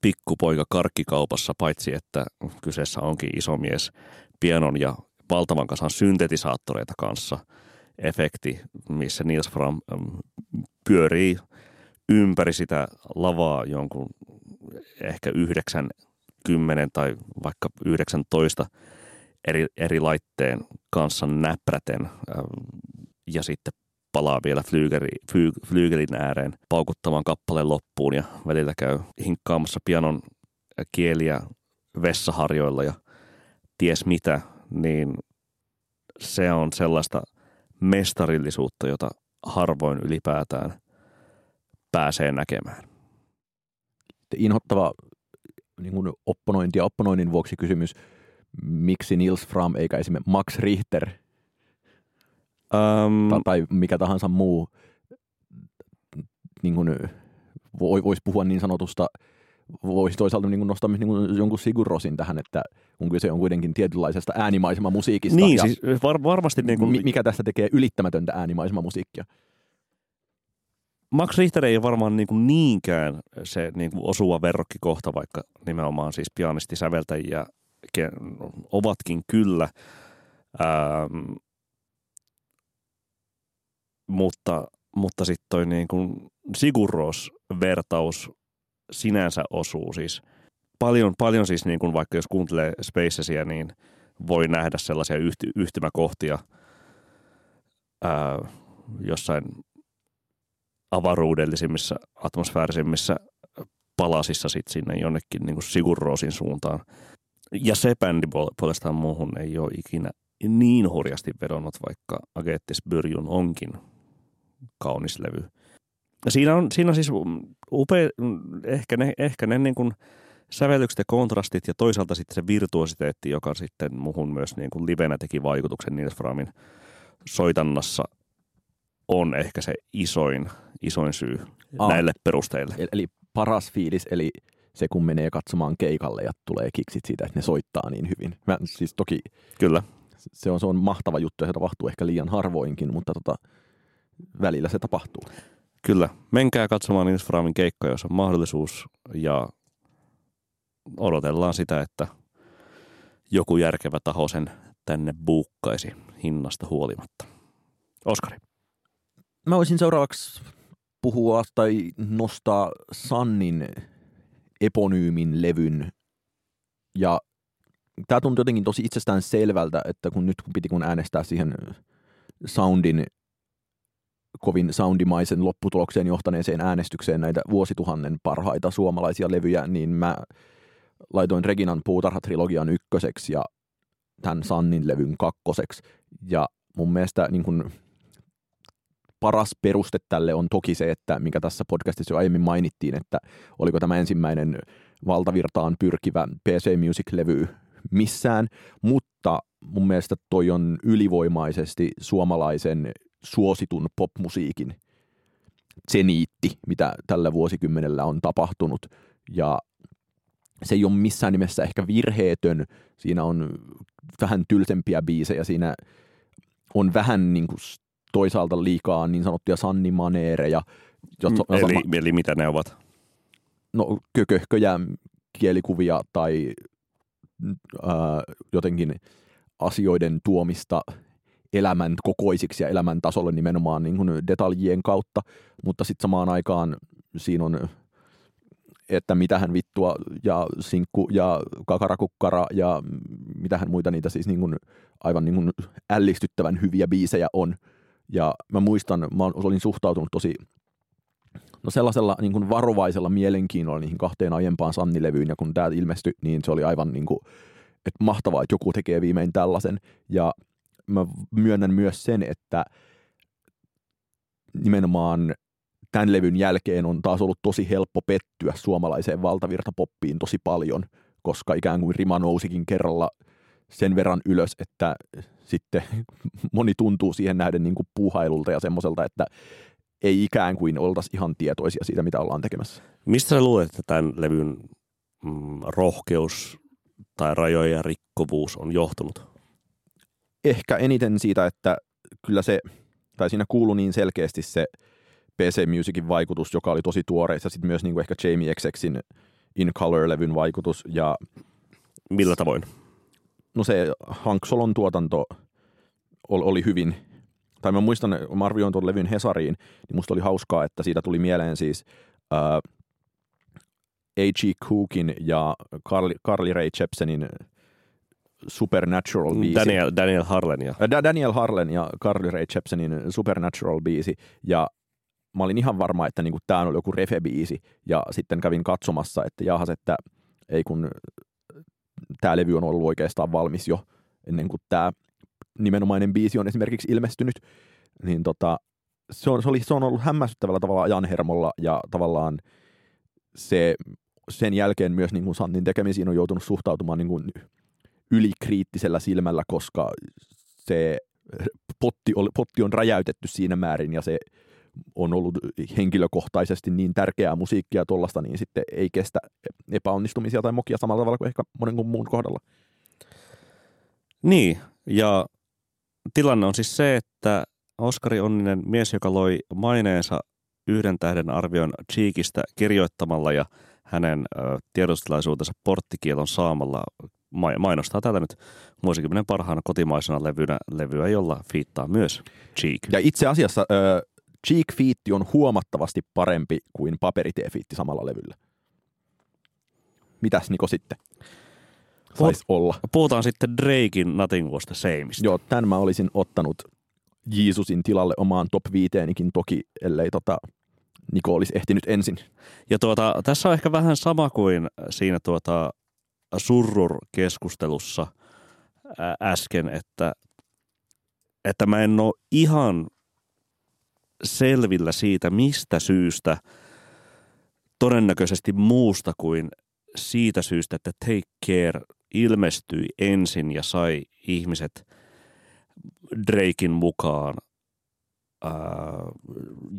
pikkupoika karkkikaupassa, paitsi että kyseessä onkin iso mies pianon ja valtavan kasan syntetisaattoreita kanssa efekti, missä Nils Frahm pyörii ympäri sitä lavaa jonkun ehkä yhdeksän, kymmenen tai vaikka yhdeksäntoista eri, eri laitteen kanssa näpräten ja sitten palaa vielä flyy, flyygelin ääreen paukuttamaan kappaleen loppuun ja välillä käy hinkkaamassa pianon kieliä vessaharjoilla ja ties mitä, niin se on sellaista mestarillisuutta, jota harvoin ylipäätään pääsee näkemään. Inhottava niin kuin opponointi ja opponoinnin vuoksi kysymys, miksi Nils Frahm eikä esimerkiksi Max Richter – Um, tai mikä tahansa muu, niin kuin, voisi puhua niin sanotusta, voisi toisaalta niin kuin nostaa niin kuin jonkun Sigur Rósin tähän, että kun kyse on kuitenkin tietynlaisesta äänimaisemamusiikista. Niin, ja siis var, varmasti. Niin kuin, mikä tästä tekee ylittämätöntä äänimaisemamusiikkia? Max Richter ei ole varmaan niin kuin niinkään se niin kuin osuva verrokkikohta, vaikka nimenomaan siis pianistisäveltäjiä ovatkin kyllä. Ähm, Mutta, mutta sitten toi niin kuin Sigur Rós vertaus sinänsä osuu siis. Paljon, paljon siis niin kuin vaikka jos kuuntelee Spacesiä, niin voi nähdä sellaisia yhty, yhtymäkohtia ää, jossain avaruudellisimmissa, atmosfäärisimmissä palasissa sitten sinne jonnekin niin kuin Sigur Rósin suuntaan. Ja se bändi puolestaan muuhun ei ole ikinä niin hurjasti vedonnut, vaikka Agetis Byrjun onkin kaunis levy. Siinä on, siinä on siis upea, ehkä ne, ehkä ne niin kuin sävellykset ja kontrastit ja toisaalta sitten se virtuositeetti, joka sitten muhun myös niin kuin livenä teki vaikutuksen Nils Frahmin soitannassa, on ehkä se isoin, isoin syy Aa, näille perusteille. Eli paras fiilis, eli se kun menee katsomaan keikalle ja tulee kiksit siitä, että ne soittaa niin hyvin. Mä, siis toki Kyllä. Se on, se on mahtava juttu ja se tapahtuu ehkä liian harvoinkin, mutta tota... Välillä se tapahtuu. Kyllä. Menkää katsomaan Nils Frahmin keikkaa, jos on mahdollisuus. Ja odotellaan sitä, että joku järkevä taho sen tänne buukkaisi hinnasta huolimatta. Oskari. Mä voisin seuraavaksi puhua tai nostaa Sannin eponyymin levyn. Ja tää tuntui jotenkin tosi itsestään selvältä, että kun nyt piti kun äänestää siihen soundin kovin soundimaisen lopputulokseen johtaneeseen äänestykseen näitä vuosituhannen parhaita suomalaisia levyjä, niin mä laitoin Reginan Puutarha-trilogian ykköseksi ja tämän Sannin levyn kakkoseksi. Ja mun mielestä niin kun paras peruste tälle on toki se, että minkä tässä podcastissa jo aiemmin mainittiin, että oliko tämä ensimmäinen valtavirtaan pyrkivä P C Music-levy missään, mutta mun mielestä toi on ylivoimaisesti suomalaisen suositun popmusiikin zeniitti, mitä tällä vuosikymmenellä on tapahtunut, ja se ei ole missään nimessä ehkä virheetön, siinä on vähän tylsempiä biisejä, siinä on vähän niin kuin toisaalta liikaa niin sanottuja sannimaneereja. Jotka, mm, eli, sama, eli mitä ne ovat? No kököhköjä kielikuvia tai äh, jotenkin asioiden tuomista elämän kokoisiksi ja elämän tasolle nimenomaan niin kuin detaljien kautta, mutta sitten samaan aikaan siinä on, että mitähän vittua ja sinkku ja kakarakukkara ja mitähän muita niitä siis niin kuin aivan niin kuin ällistyttävän hyviä biisejä on. Ja mä muistan, mä olin suhtautunut tosi no sellaisella niin kuin varovaisella mielenkiinnolla niihin kahteen aiempaan Sanni-levyyn, ja kun tää ilmestyi, niin se oli aivan niin kuin, että mahtavaa, että joku tekee viimein tällaisen. Ja mä myönnän myös sen, että nimenomaan tämän levyn jälkeen on taas ollut tosi helppo pettyä suomalaiseen valtavirtapoppiin tosi paljon, koska ikään kuin rima nousikin kerralla sen verran ylös, että sitten moni tuntuu siihen nähden niin kuin puuhailulta ja semmoiselta, että ei ikään kuin oltaisi ihan tietoisia siitä, mitä ollaan tekemässä. Mistä sä luulet, että tämän levyn mm, rohkeus tai rajoja ja rikkovuus on johtunut? Ehkä eniten siitä, että kyllä se, tai siinä kuului niin selkeästi se P C Musicin vaikutus, joka oli tosi tuoreissa, sitten myös niin kuin ehkä Jamie X X:in In Color-levyn vaikutus. Ja millä tavoin? No se Hanksolon tuotanto oli hyvin, tai mä muistan, mä arvioin tuon levyn Hesariin, niin musta oli hauskaa, että siitä tuli mieleen siis A G Cookin ja Carly, Carly Rae Jepsenin Supernatural-biisi. Daniel, Daniel Harlen ja. Da, Daniel Harlen ja Carly Rae Jepsenin Supernatural-biisi, ja mä olin ihan varma, että niinku tää on joku refe-biisi, ja sitten kävin katsomassa, että jahas, että ei kun tämä levy on ollut oikeastaan valmis jo ennen kuin tämä nimenomainen biisi on esimerkiksi ilmestynyt, niin tota, se, on, se, oli, se on ollut hämmästyttävällä tavalla ajanhermolla, ja tavallaan se, sen jälkeen myös niin kuin Sannin tekemisiin on joutunut suhtautumaan niin kuin ylikriittisellä silmällä, koska se potti, oli, potti on räjäytetty siinä määrin, ja se on ollut henkilökohtaisesti niin tärkeää musiikkia tuollaista, niin sitten ei kestä epäonnistumisia tai mokia samalla tavalla kuin ehkä monen muun kohdalla. Niin, ja tilanne on siis se, että Oskari Onninen, mies, joka loi maineensa yhden tähden arvion Cheekistä kirjoittamalla ja hänen tiedotustilaisuutensa porttikielon saamalla, mainostaa tätä nyt vuosikymmenen parhaana kotimaisena levynä, levyä, jolla fiittaa myös Cheek. Ja itse asiassa Ö- Cheek-fiitti on huomattavasti parempi kuin paperitee-fiitti samalla levyllä. Mitäs Niko sitten saisi olla? Puhutaan sitten Drakein Nothing Was the Sameista. Joo, tämän mä olisin ottanut Yeezusin tilalle omaan top viiteenikin toki, ellei tota Niko olisi ehtinyt ensin. Ja tuota, tässä on ehkä vähän sama kuin siinä tuota Surrur-keskustelussa äsken, että, että mä en ole ihan selvillä siitä, mistä syystä, todennäköisesti muusta kuin siitä syystä, että Take Care ilmestyi ensin ja sai ihmiset Draken mukaan ää,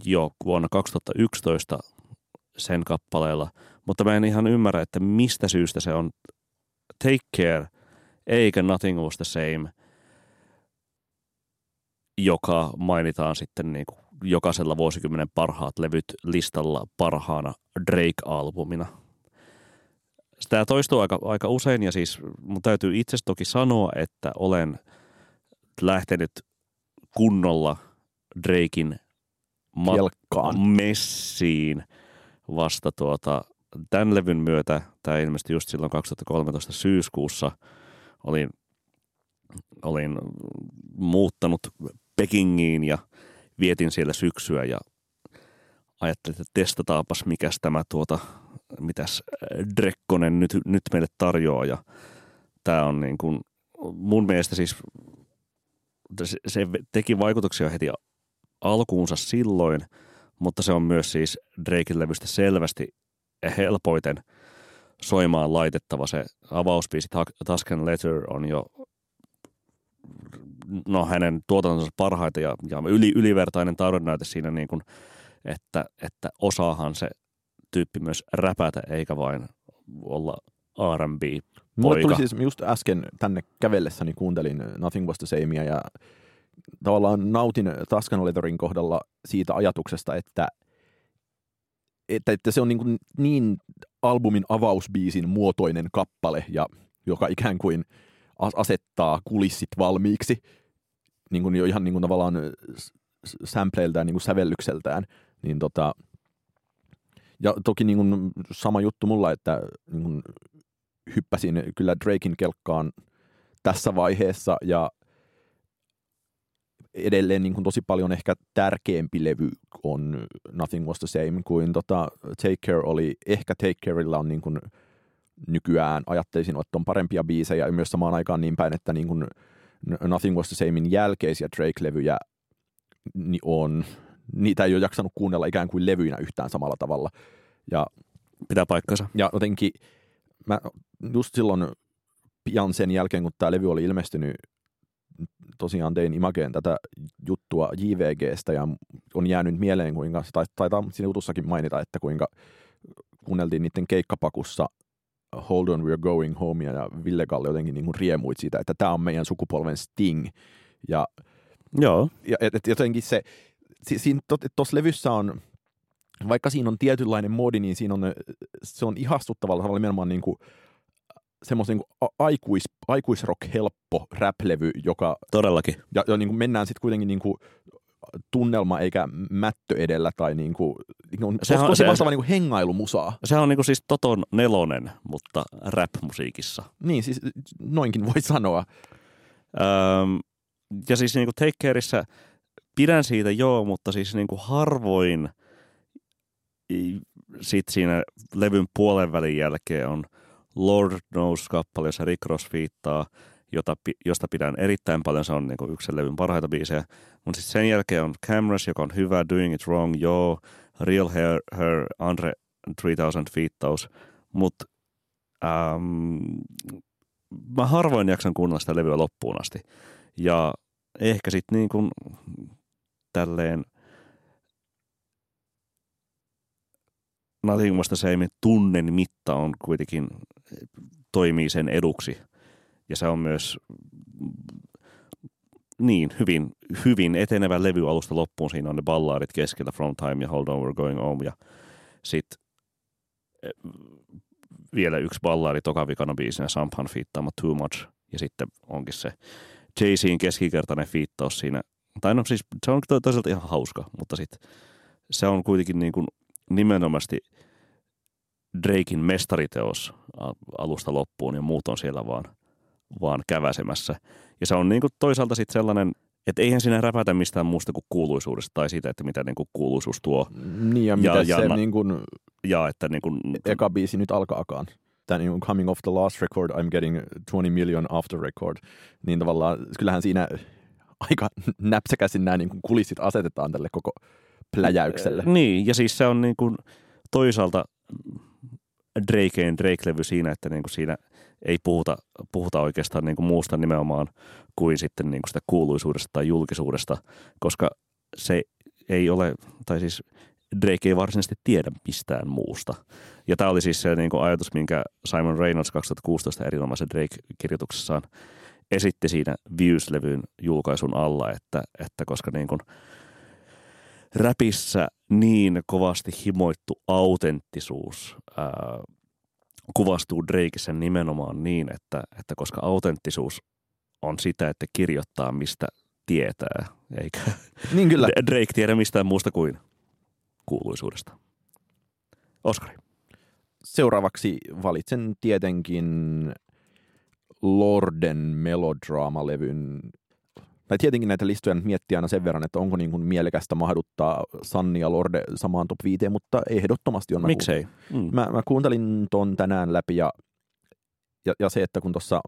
jo vuonna kaksituhattayksitoista sen kappaleella, mutta mä en ihan ymmärrä, että mistä syystä se on Take Care eikä Nothing Was the Same, joka mainitaan sitten niin kuin jokaisella vuosikymmenen parhaat levyt listalla parhaana Drake-albumina. Tämä toistuu aika, aika usein, ja siis mun täytyy itse toki sanoa, että olen lähtenyt kunnolla Drakein mat- messiin vasta tuota, tämän levyn myötä. Tämä ilmestyi just silloin kaksituhattakolmetoista syyskuussa. Olin, olin muuttanut Pekingiin ja vietin siellä syksyä ja ajattelin, että testataapas mikäs tämä tuota, mitäs Drekkonen nyt, nyt meille tarjoaa. Ja tämä on niin kuin, mun mielestä siis, se teki vaikutuksia heti alkuunsa silloin, mutta se on myös siis Draken levystä selvästi helpoiten soimaan laitettava. Se avausbiisi Tuscan Letter on jo no, hänen tuotantonsa parhaita ja, ja yli, ylivertainen taidonnäyte siinä, niin kuin, että, että osaahan se tyyppi myös räpätä eikä vain olla R and B-poika. Mulle tuli siis just äsken tänne kävellessäni kuuntelin Nothing Was the Samea ja tavallaan nautin Tuscan Letterin kohdalla siitä ajatuksesta, että, että, että se on niin, kuin niin albumin avausbiisin muotoinen kappale, ja joka ikään kuin asettaa kulissit valmiiksi, niin kuin jo ihan niin kuin tavallaan sampleiltään, niin kuin sävellykseltään. Niin tota, ja toki niin kuin sama juttu mulla, että niin kuin hyppäsin kyllä Draken kelkkaan tässä vaiheessa, ja edelleen niin kuin tosi paljon ehkä tärkeämpi levy on Nothing Was the Same kuin tota Take Care oli. Ehkä Take Carella on niin kuin nykyään ajattelisin, että on parempia biisejä ja myös samaan aikaan niin päin, että niin kuin Nothing Was the Samein jälkeisiä Drake-levyjä niin on, niitä ei ole jaksanut kuunnella ikään kuin levyinä yhtään samalla tavalla. Ja, pitää paikkansa. Ja jotenkin mä just silloin pian sen jälkeen, kun tämä levy oli ilmestynyt, tosiaan tein Imageen tätä juttua J V G:stä ja on jäänyt mieleen, kuinka, tai taitaa siinä jutussakin mainita, että kuinka kuunneltiin niiden keikkapakussa Hold On We're Going Homea ja Ville Kalle jotenkin niin kuin riemuit siitä, että tämä on meidän sukupolven Sting. Ja, joo. Ja et, et jotenkin se, tuossa levyssä on, vaikka siinä on tietynlainen modi, niin siinä on, se on ihastuttavalla tavalla nimenomaan niin kuin semmoisen niin aikuis, aikuisrock-helppo rap-levy, joka... Todellakin. Ja, ja niin kuin mennään sitten kuitenkin niin kuin tunnelma eikä mättö edellä tai niin kuin... No, sehän on se vastaava niin kuin hengailumusaa. Sehän on niin kuin siis Toton nelonen, mutta rap-musiikissa. Niin, siis noinkin voi sanoa. Öm, ja siis niin kuin Take Careissä pidän siitä joo, mutta siis niin kuin harvoin sit siinä levyn puolen välin jälkeen on Lord Knows-kappale, jossa Rick Ross viittaa, jota, josta pidän erittäin paljon. Se on niin kuin yksi levyn parhaita biisejä. Mutta sitten sen jälkeen on Cameras, joka on hyvä, Doing It Wrong, joo, Real Hair, Her, Andre kolme tuhatta-viittaus. Mutta ähm, mä harvoin jaksan kuunnella sitä levyä loppuun asti. Ja ehkä sitten niin kuin tälleen Nothing Was the Same tunnen mitta on kuitenkin, toimii sen eduksi. Ja se on myös niin hyvin, hyvin etenevä levy alusta loppuun. Siinä on ne ballaadit keskellä, From Time ja Hold On We're Going Home. Ja sitten vielä yksi ballaadi tokavikana biisinä, Sampan fiittaama Too Much. Ja sitten onkin se Jay-Zin keskikertainen fiittaus siinä. Tai no siis se on toisaalta ihan hauska, mutta sitten se on kuitenkin niin kuin nimenomaisesti Draken mestariteos alusta loppuun ja muut on siellä vaan, vaan käväsemässä. Ja se on niin kuin toisaalta sitten sellainen, että eihän siinä räpätä mistään muusta kuin kuuluisuudesta tai siitä, että mitä niin kuin kuuluisuus tuo. Niin ja, ja mitä ja, se na- niin kuin, ja, että niin kuin, eka biisi nyt alkaakaan. Tämä niin kuin coming off the last record, I'm getting twenty million after record. Niin tavallaan kyllähän siinä aika näpsäkästi nämä niin kuin kulissit asetetaan tälle koko pläjäykselle. Niin, ja siis se on niin kuin toisaalta Drakeen Drake-levy siinä, että niin kuin siinä ei puhuta, puhuta oikeastaan niin kuin muusta nimenomaan kuin sitten niin kuin sitä kuuluisuudesta tai julkisuudesta, koska se ei ole, tai siis Drake ei varsinaisesti tiedä mistään muusta. Ja tämä oli siis se niin kuin ajatus, minkä Simon Reynolds kaksituhattakuusitoista erinomaisen Drake-kirjoituksessaan esitti siinä Views-levyn julkaisun alla, että, että koska niin kuin räpissä niin kovasti himoittu autenttisuus ää, kuvastuu Drakeissä nimenomaan niin, että, että koska autenttisuus on sitä, että kirjoittaa mistä tietää, eikä niin kyllä. Drake tiedä mistään muusta kuin kuuluisuudesta. Oskari. Seuraavaksi valitsen tietenkin Lorden melodraamalevyn. Tai tietenkin näitä listoja nyt miettii aina sen verran, että onko niin kuin mielekästä mahduttaa Sanni ja Lorde samaan top viiteen, mutta ehdottomasti on. Mä Miksei? Mm. Mä, mä kuuntelin ton tänään läpi ja, ja, ja se, että kun tuossa,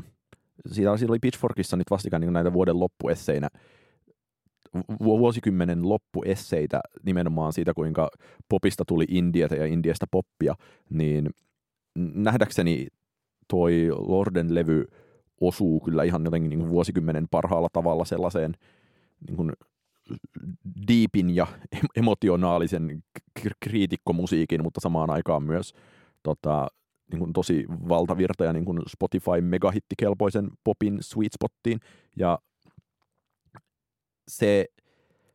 siinä oli Pitchforkissa nyt vastikään niin näitä vuoden loppuesseinä vuosikymmenen loppuesseitä nimenomaan siitä, kuinka popista tuli Indiata ja Indiasta poppia, niin nähdäkseni toi Lorden levy osuu kyllä ihan jotenkin niin kuin vuosikymmenen parhaalla tavalla sellaiseen niin kuin diipin ja emotionaalisen kriitikkomusiikin, mutta samaan aikaan myös tota, niin kuin tosi valtavirta ja niin kuin Spotify-megahittikelpoisen popin sweet spottiin. Ja se,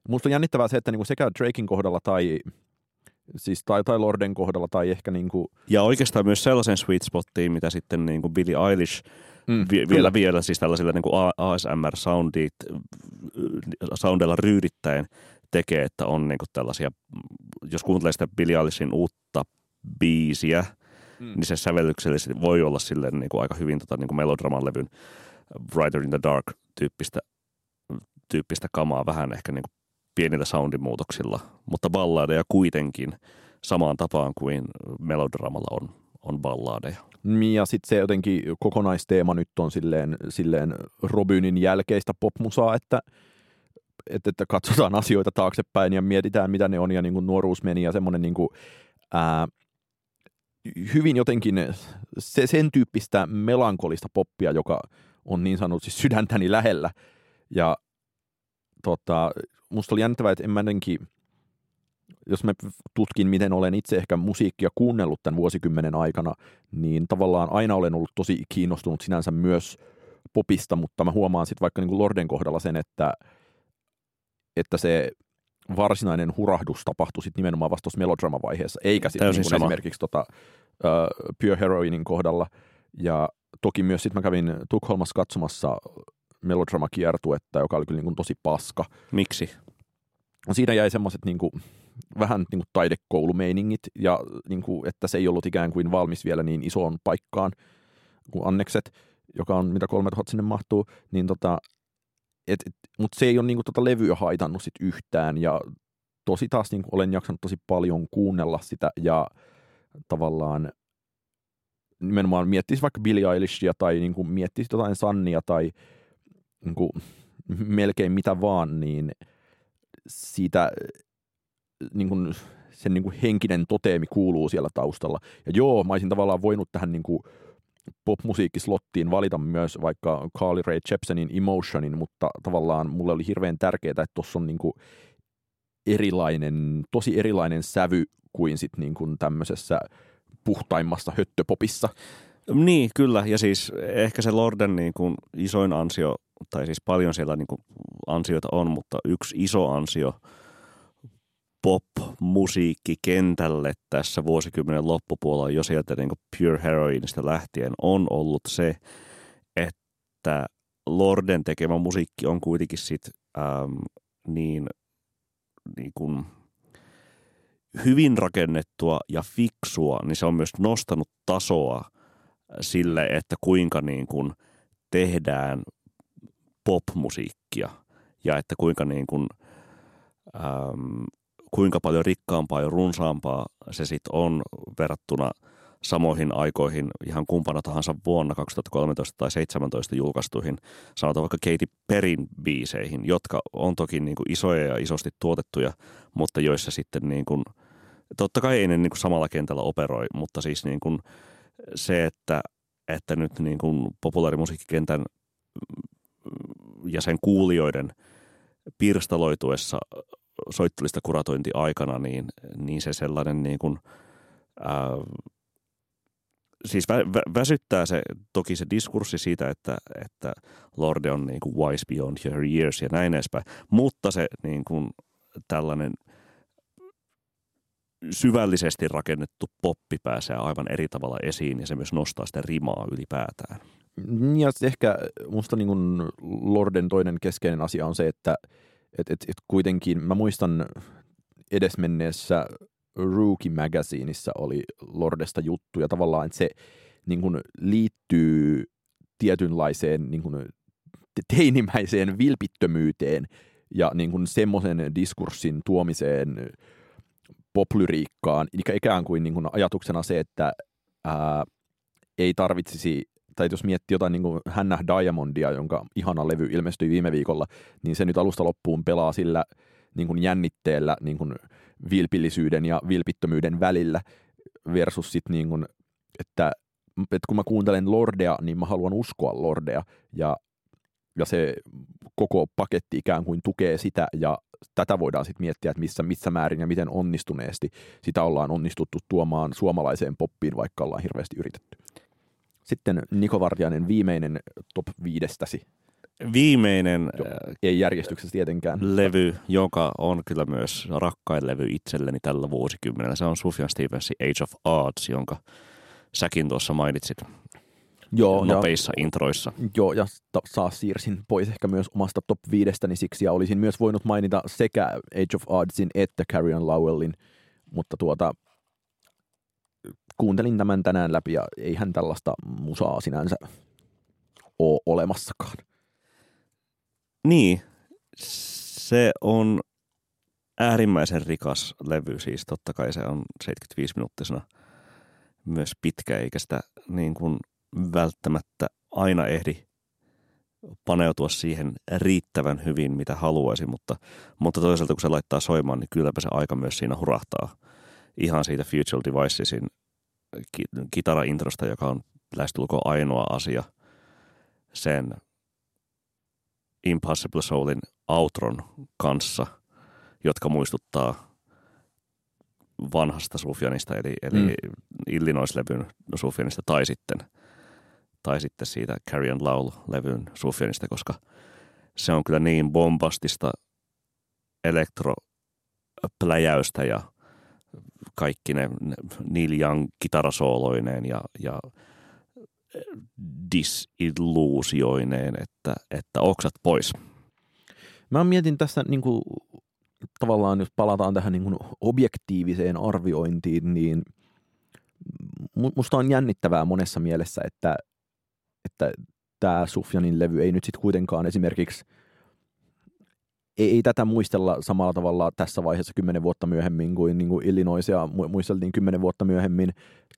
musta on jännittävää se, että niin kuin sekä Draken kohdalla tai siis tai, tai Lorden kohdalla tai ehkä niin kuin... Ja oikeastaan myös sellaisen sweet spottiin, mitä sitten niin kuin Billie Eilish Mm, vi- vielä, vielä siis tällaisilla niin kuin A S M R-soundeilla ryydittäen tekee, että on niin kuin tällaisia, jos kuuntelee sitä Billie Eilishin uutta biisiä, mm. niin se sävellyksellisesti voi olla silleen niin kuin aika hyvin tota, niin kuin melodraman levyn Brighter in the Dark-tyyppistä tyyppistä kamaa, vähän ehkä niin kuin pienillä soundimuutoksilla, mutta balladeja kuitenkin samaan tapaan kuin melodramalla on, on balladeja. Ja sitten se jotenkin kokonaisteema nyt on silleen, silleen Robynin jälkeistä popmusaa, että, että, että katsotaan asioita taaksepäin ja mietitään, mitä ne on, ja niin kuin nuoruus meni ja semmoinen niin kuin, ää, hyvin jotenkin se, sen tyyppistä melankolista poppia, joka on niin sanotusti sydäntäni lähellä. Ja tota, musta oli jännittävää, että en mä jotenkin... Jos mä tutkin, miten olen itse ehkä musiikkia kuunnellut tämän vuosikymmenen aikana, niin tavallaan aina olen ollut tosi kiinnostunut sinänsä myös popista, mutta mä huomaan sitten vaikka niin kuin Lorden kohdalla sen, että, että se varsinainen hurahdus tapahtui sitten nimenomaan vasta tuossa melodramavaiheessa, eikä sitten niin esimerkiksi tota, uh, Pure Heroinin kohdalla. Ja toki myös sitten mä kävin Tukholmassa katsomassa melodramakiertuetta, joka oli kyllä niin kuin tosi paska. Miksi? Siinä jäi semmoiset... Niin kuin vähän niin kuin taidekoulumeiningit, ja niin kuin, että se ei ollut ikään kuin valmis vielä niin isoon paikkaan kuin Annekset, joka on mitä kolmetuhatta sinne mahtuu, niin tota, et, et, mutta se ei ole niin kuin tota levyä haitannut sit yhtään, ja tosi taas niin kuin olen jaksanut tosi paljon kuunnella sitä, ja tavallaan nimenomaan miettisi vaikka Billie Eilishia, tai niin kuin miettisi jotain Sannia, tai niin kuin, melkein mitä vaan, niin siitä... Niin kuin sen niin kuin henkinen toteemi kuuluu siellä taustalla. Ja joo, mä olisin tavallaan voinut tähän niin kuin popmusiikkislottiin valita myös vaikka Carly Rae Jepsenin Emotionin, mutta tavallaan mulle oli hirveän tärkeää, että tuossa on niin kuin erilainen, tosi erilainen sävy kuin sit niin kuin tämmöisessä puhtaimmassa höttöpopissa. Niin, kyllä. Ja siis ehkä se Lorden niin kuin isoin ansio, tai siis paljon siellä niin kuin ansioita on, mutta yksi iso ansio pop-musiikkikentälle tässä vuosikymmenen loppupuolella jo sieltä niin kuin Pure Heroinista lähtien on ollut se, että Lorden tekemä musiikki on kuitenkin sit, äm, niin, niin kuin hyvin rakennettua ja fiksua, niin se on myös nostanut tasoa sille, että kuinka niin kuin tehdään popmusiikkia ja että kuinka niin kuin, äm, kuinka paljon rikkaampaa ja runsaampaa se sitten on verrattuna samoihin aikoihin ihan kumpana tahansa vuonna kaksituhattakolmetoista tai kaksituhattaseitsemäntoista julkaistuihin, sanotaan vaikka Katy Perryn biiseihin, jotka on toki niinku isoja ja isosti tuotettuja, mutta joissa sitten niinku, totta kai ei ne niinku samalla kentällä operoi, mutta siis niinku se, että, että nyt niinku populaarimusiikkikentän ja sen kuulijoiden pirstaloituessa soittolista kuratointi aikana, niin, niin se sellainen niin kuin, ää, siis vä, vä, väsyttää se, toki se diskurssi siitä, että, että Lorde on niin kuin wise beyond her years ja näin edespäin, mutta se niin kuin tällainen syvällisesti rakennettu poppi pääsee aivan eri tavalla esiin ja se myös nostaa sitä rimaa ylipäätään. Ja ehkä musta niin kuin Lorden toinen keskeinen asia on se, että Et, et, et kuitenkin, mä muistan edesmenneessä Rookie Magazineissa oli Lordesta juttu, ja tavallaan että se niin kun, liittyy tietynlaiseen niin kun, teinimäiseen vilpittömyyteen ja niin kun, semmoisen diskurssin tuomiseen poplyriikkaan, ikään kuin niin kun, ajatuksena se, että ää, ei tarvitsisi että jos miettii jotain niin kuin Hannah Diamondia, jonka ihana levy ilmestyi viime viikolla, niin se nyt alusta loppuun pelaa sillä niin kuin jännitteellä niin kuin vilpillisyyden ja vilpittömyyden välillä versus sitten, niin kuin, että, että kun mä kuuntelen Lordea, niin mä haluan uskoa Lordea ja, ja se koko paketti ikään kuin tukee sitä ja tätä voidaan sitten miettiä, että missä, missä määrin ja miten onnistuneesti sitä ollaan onnistuttu tuomaan suomalaiseen poppiin, vaikka ollaan hirveästi yritetty. Sitten Niko Vartiainen, viimeinen top viidestäsi. Viimeinen jo, ei järjestyksessä tietenkään. Levy, joka on kyllä myös rakkain levy itselleni tällä vuosikymmenellä. Se on Sufjan Stevensin Age of Arts, jonka säkin tuossa mainitsit joo, nopeissa ja, introissa. Joo, ja ta- saa siirsin pois ehkä myös omasta top viidestäni siksi, ja olisin myös voinut mainita sekä Age of Artsin että Carrion Lowellin, mutta tuota... Kuuntelin tämän tänään läpi ja eihän tällaista musaa sinänsä ole olemassakaan. Niin, se on äärimmäisen rikas levy. Siis totta kai se on seitsemänkymmentäviisi minuuttisena myös pitkä, eikä sitä niin kuin välttämättä aina ehdi paneutua siihen riittävän hyvin, mitä haluaisi. Mutta, mutta toisaalta kun se laittaa soimaan, niin kylläpä se aika myös siinä hurahtaa ihan siitä Future Devicesin kitaraintrosta, joka on lähestulkoon ainoa asia sen Impossible Soulin outron kanssa, jotka muistuttaa vanhasta Sufjanista, eli, eli mm. Illinois-levyn Sufjanista tai sitten, tai sitten siitä Carrion Lowell-levyn Sufjanista, koska se on kyllä niin bombastista elektropläjäystä ja kaikki ne Neil Young kitarasooloineen ja, ja disilluusioineen, että, että oksat pois. Mä mietin tässä niin kuin, tavallaan, jos palataan tähän niin kuin objektiiviseen arviointiin, niin musta on jännittävää monessa mielessä, että että tämä Sufjanin levy ei nyt sitten kuitenkaan esimerkiksi Ei, ei tätä muistella samalla tavalla tässä vaiheessa kymmenen vuotta myöhemmin kuin, niin kuin Illinoisia muisteltiin kymmenen vuotta myöhemmin.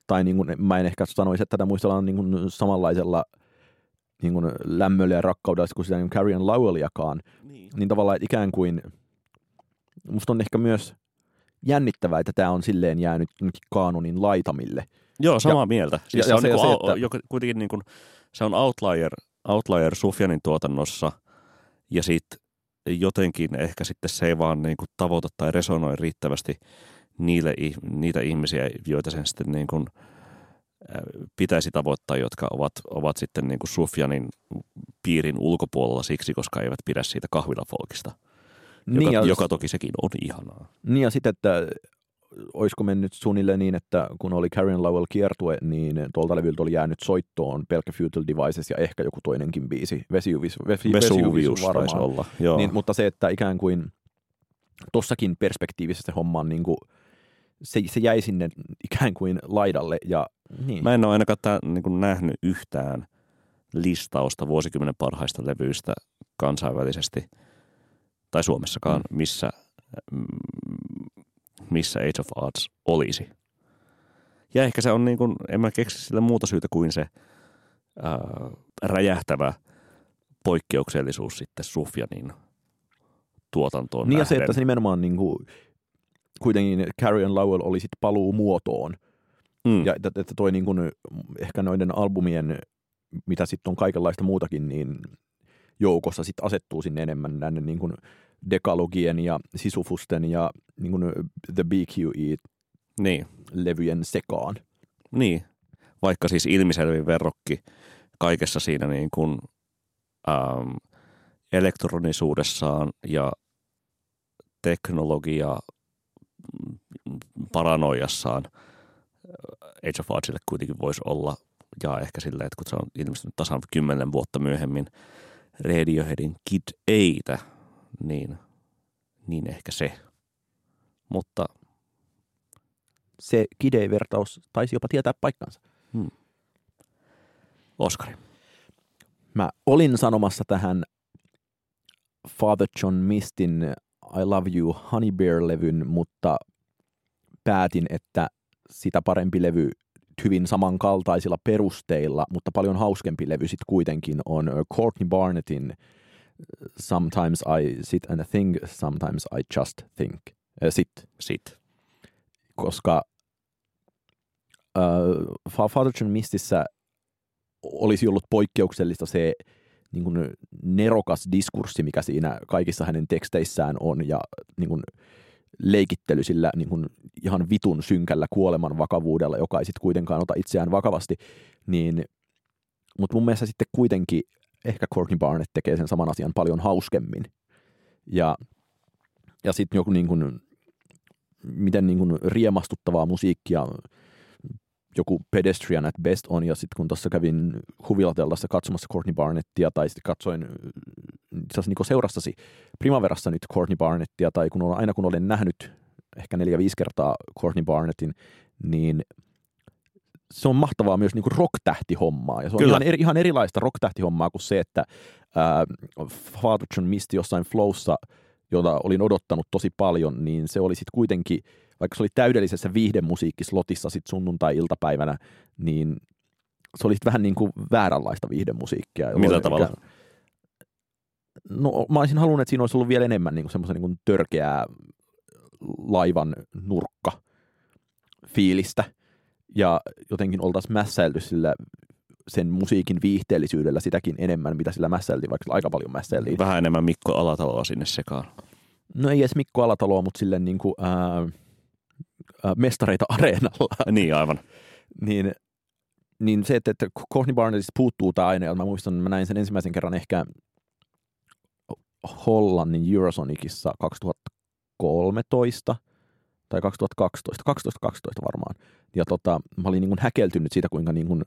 Tai niin kuin, mä en ehkä sanoisi, että tätä muistellaan niin kuin samanlaisella niin kuin lämmöllä ja rakkaudella kuin sitä niin kuin Carrion Lowelliakaan. Niin, niin tavallaan ikään kuin, musta on ehkä myös jännittävää, että tämä on silleen jäänyt kaanonin laitamille. Joo, samaa ja, mieltä. Siis ja, se, on se, niin kuin, se, että... kuitenkin niin kuin, se on outlier, outlier Sufjanin tuotannossa ja sitten jotenkin ehkä sitten se ei vaan niin kuin tavoita tai resonoi riittävästi niille, niitä ihmisiä, joita sen sitten niin kuin pitäisi tavoittaa, jotka ovat, ovat sitten niin kuin Sufjanin piirin ulkopuolella siksi, koska eivät pidä siitä kahvilafolkista, niin joka, ja, joka toki sekin on ihanaa. Niin ja sitten, että olisiko mennyt suunnilleen niin, että kun oli Carrion Lowell kiertue, niin tuolta levyltä oli jäänyt soittoon pelkkä Futile Devices ja ehkä joku toinenkin biisi, Vesuvius, Vesuvius, Vesuvius varmaan. Olla, niin, mutta se, että ikään kuin tossakin perspektiivissä se homma on niin kuin, se, se jäi sinne ikään kuin laidalle. Ja, niin. Mä en ole ainakaan tämän, niin kuin nähnyt yhtään listausta vuosikymmenen parhaista levyistä kansainvälisesti tai Suomessakaan, mm. missä... Mm, missä Age of Arts olisi. Ja ehkä se on niin kuin, en mä keksi sillä muuta syytä kuin se ää, räjähtävä poikkeuksellisuus sitten Sufjanin tuotantoon niin nähden. Ja se, että se nimenomaan niin kuin, kuitenkin Carrion Lowell oli sitten paluu muotoon. Mm. Ja että, että toi niin kuin, ehkä noiden albumien, mitä sitten on kaikenlaista muutakin, niin joukossa sitten asettuu sinne enemmän tänne niin kuin Dekalogien ja Sisufusten ja niin kuin The B Q E-levyjen niin. sekaan. Niin, vaikka siis ilmiselvin verrokki kaikessa siinä niin kuin, äm, elektronisuudessaan ja teknologia paranoiassaan Age of Artsille kuitenkin voisi olla, ja ehkä silleen, että kun se on ilmestynyt tasan kymmenen vuotta myöhemmin Radioheadin Kid A:tä, niin, niin ehkä se. Mutta se Kid-vertaus taisi jopa tietää paikkansa. Hmm. Oskari. Mä olin sanomassa tähän Father John Mistin I Love You Honey Bear -levyn, mutta päätin, että sitä parempi levy hyvin samankaltaisilla perusteilla, mutta paljon hauskempi levy sitten kuitenkin on Courtney Barnettin Sometimes I Sit and Think, Sometimes I Just Think. Äh, sit. Sit. Koska äh, Fatherton Mistissä olisi ollut poikkeuksellista se niin kuin nerokas diskurssi, mikä siinä kaikissa hänen teksteissään on, ja niin kuin leikittely sillä niin kuin ihan vitun synkällä kuoleman vakavuudella, joka ei sitten kuitenkaan ota itseään vakavasti, niin, mutta mun mielestä sitten kuitenkin ehkä Courtney Barnett tekee sen saman asian paljon hauskemmin. Ja, ja sitten joku niin kuin, miten niin kuin riemastuttavaa musiikkia joku Pedestrian at Best on, ja sitten kun tuossa kävin huvilatellassa katsomassa Courtney Barnettia, tai sitten katsoin niin seurassasi Primaverassa nyt Courtney Barnettia, tai kun on, aina kun olen nähnyt ehkä neljä viisi kertaa Courtney Barnettin, niin se on mahtavaa myös niin kuin rock-tähtihommaa, ja se on ihan, eri, ihan erilaista rock-tähtihommaa kuin se, että Fatherton Misti jossain flowssa, jota olin odottanut tosi paljon, niin se oli sitten kuitenkin, vaikka se oli täydellisessä viihdemusiikkislotissa sitten sunnuntai-iltapäivänä, niin se oli sitten vähän niin kuin vääränlaista viihdemusiikkia. Millä tavalla? Mikä... No mä olisin halunnut, että siinä olisi ollut vielä enemmän niin kuin semmoista niin kuin törkeää laivan nurkka fiilistä, ja jotenkin oltaisiin mässäilty sillä sen musiikin viihteellisyydellä sitäkin enemmän, mitä sillä mässäiltiin, vaikka aika paljon mässäiltiin. Vähän enemmän Mikko Alataloa sinne sekaan. No ei edes Mikko Alataloa, mutta silleen niin kuin... Ää... Mestareita areenalla. Niin, aivan. niin, niin se, että, että Courtney Barnettista puuttuu tämä aine, ja mä muistan, mä näin sen ensimmäisen kerran ehkä Hollannin Eurosonicissa kaksituhattakolmetoista tai kaksituhattakaksitoista varmaan. Ja tota, mä olin niin kuin häkeltynyt siitä, kuinka niin kuin,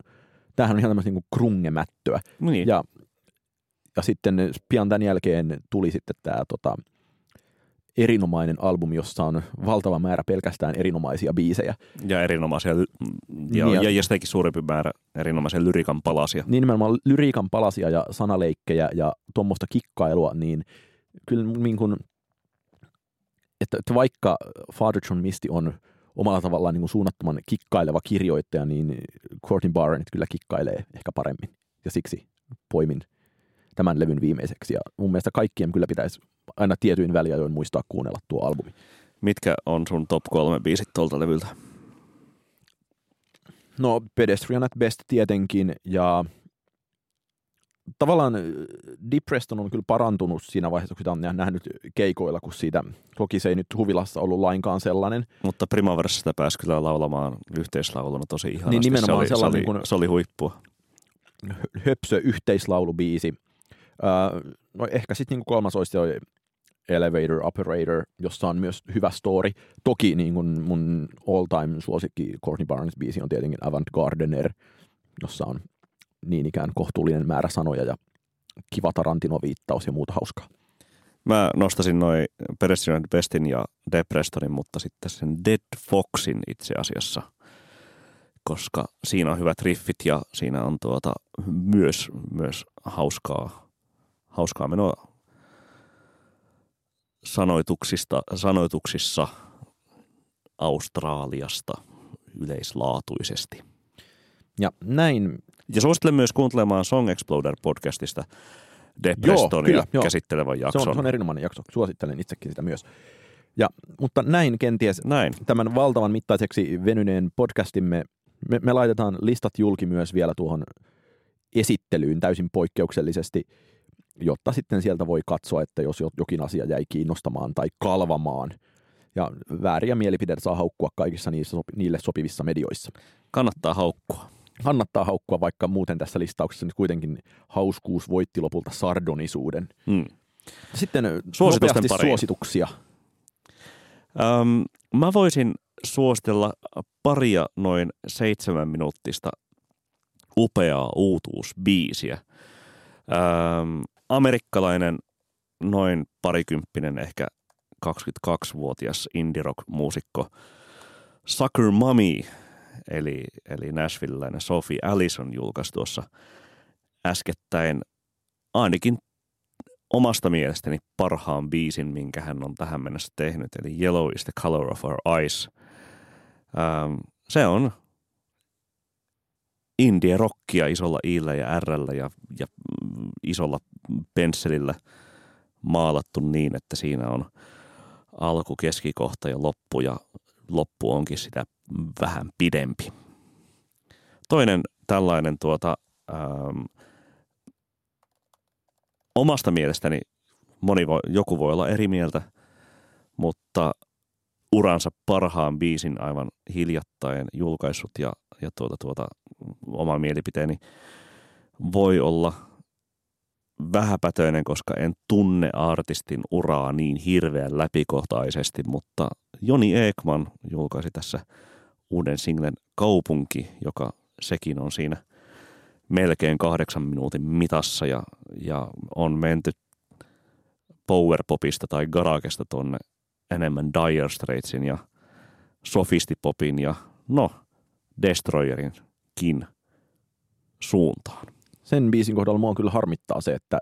tämähän on ihan tämmöistä niin kuin krungemättöä. Niin. Ja, ja sitten pian tämän jälkeen tuli sitten tämä tota, erinomainen albumi, jossa on valtava määrä pelkästään erinomaisia biisejä. Ja erinomaisia, ja, ja, ja sitäkin suurempi määrä erinomaisia lyriikan palasia. Niin nimenomaan lyriikan palasia ja sanaleikkejä ja tuommoista kikkailua, niin kyllä niin kuin, että, että vaikka Fatherton Misti on omalla tavallaan niin kuin suunnattoman kikkaileva kirjoittaja, niin Courtney Barnett kyllä kikkailee ehkä paremmin, ja siksi poimin tämän levyn viimeiseksi, ja mun mielestä kaikkien kyllä pitäisi aina tietyin väliajoin muistaa kuunnella tuo albumi. Mitkä on sun top kolme biisit tuolta levyltä? No Pedestrian at Best tietenkin, ja tavallaan Depreston on kyllä parantunut siinä vaiheessa, kun sitä on nähnyt keikoilla, kun siitä, toki se ei nyt huvilassa ollut lainkaan sellainen. Mutta Primaverassa sitä pääsi kyllä laulamaan yhteislauluna tosi ihanasti. Niin nimenomaan se oli, sellainen, se oli, kun se oli huippua. Höpsö yhteislaulubiisi. Uh, no ehkä sitten niinku kolmas olisi Elevator Operator, jossa on myös hyvä story. Toki niinku mun all-time suosikki Courtney Barnett-biisi on tietenkin Avant Gardener, jossa on niin ikään kohtuullinen määrä sanoja ja kiva Tarantino-viittaus ja muuta hauskaa. Mä nostasin noin Pedestrian at Bestin ja Deprestonin, mutta sitten sen Dead Foxin itse asiassa, koska siinä on hyvät riffit ja siinä on tuota myös, myös hauskaa hauskaa menoa sanoituksista, sanoituksissa Australiasta yleislaatuisesti. Ja näin. Ja suosittelen myös kuuntelemaan Song Exploder-podcastista Deprestonia käsittelevän jakson. Se on, se on erinomainen jakso. Suosittelen itsekin sitä myös. Ja, mutta näin kenties näin. Tämän valtavan mittaiseksi venyneen podcastimme. Me, me laitetaan listat julki myös vielä tuohon esittelyyn täysin poikkeuksellisesti, jotta sitten sieltä voi katsoa, että jos jokin asia jäi kiinnostamaan tai kalvamaan. Ja vääriä mielipiteitä saa haukkua kaikissa niissä, niille sopivissa medioissa. Kannattaa haukkua. Kannattaa haukkua, vaikka muuten tässä listauksessa nyt kuitenkin hauskuus voitti lopulta sardonisuuden. Hmm. Sitten nopeasti pariin. Suosituksia. Öm, mä voisin suositella paria noin seitsemän minuuttista upeaa uutuusbiisiä. Öm, amerikkalainen, noin parikymppinen, ehkä kaksikymmentäkaksivuotias indie-rock-muusikko Sucker Mummy, eli, eli nashvilläinen Sophie Allison julkaisi tuossa äskettäin ainakin omasta mielestäni parhaan biisin, minkä hän on tähän mennessä tehnyt, eli Yellow is the Color of Our Eyes. Öm, se on indie-rockia isolla iillä ja rllä ja, ja isolla pensselillä maalattu niin, että siinä on alku, keskikohta ja loppu, ja loppu onkin sitä vähän pidempi. Toinen tällainen tuota, ähm, omasta mielestäni moni voi, joku voi olla eri mieltä, mutta uransa parhaan biisin aivan hiljattain julkaissut ja, ja tuota, tuota, oma mielipiteeni voi olla vähäpätöinen, koska en tunne artistin uraa niin hirveän läpikohtaisesti, mutta Joni Ekman julkaisi tässä uuden singlen Kaupunki, joka sekin on siinä melkein kahdeksan minuutin mitassa ja, ja on menty powerpopista tai garagesta tonne enemmän Dire Straitsin ja sofistipopin ja no Destroyerinkin suuntaan. Sen biisin kohdalla mua kyllä harmittaa se, että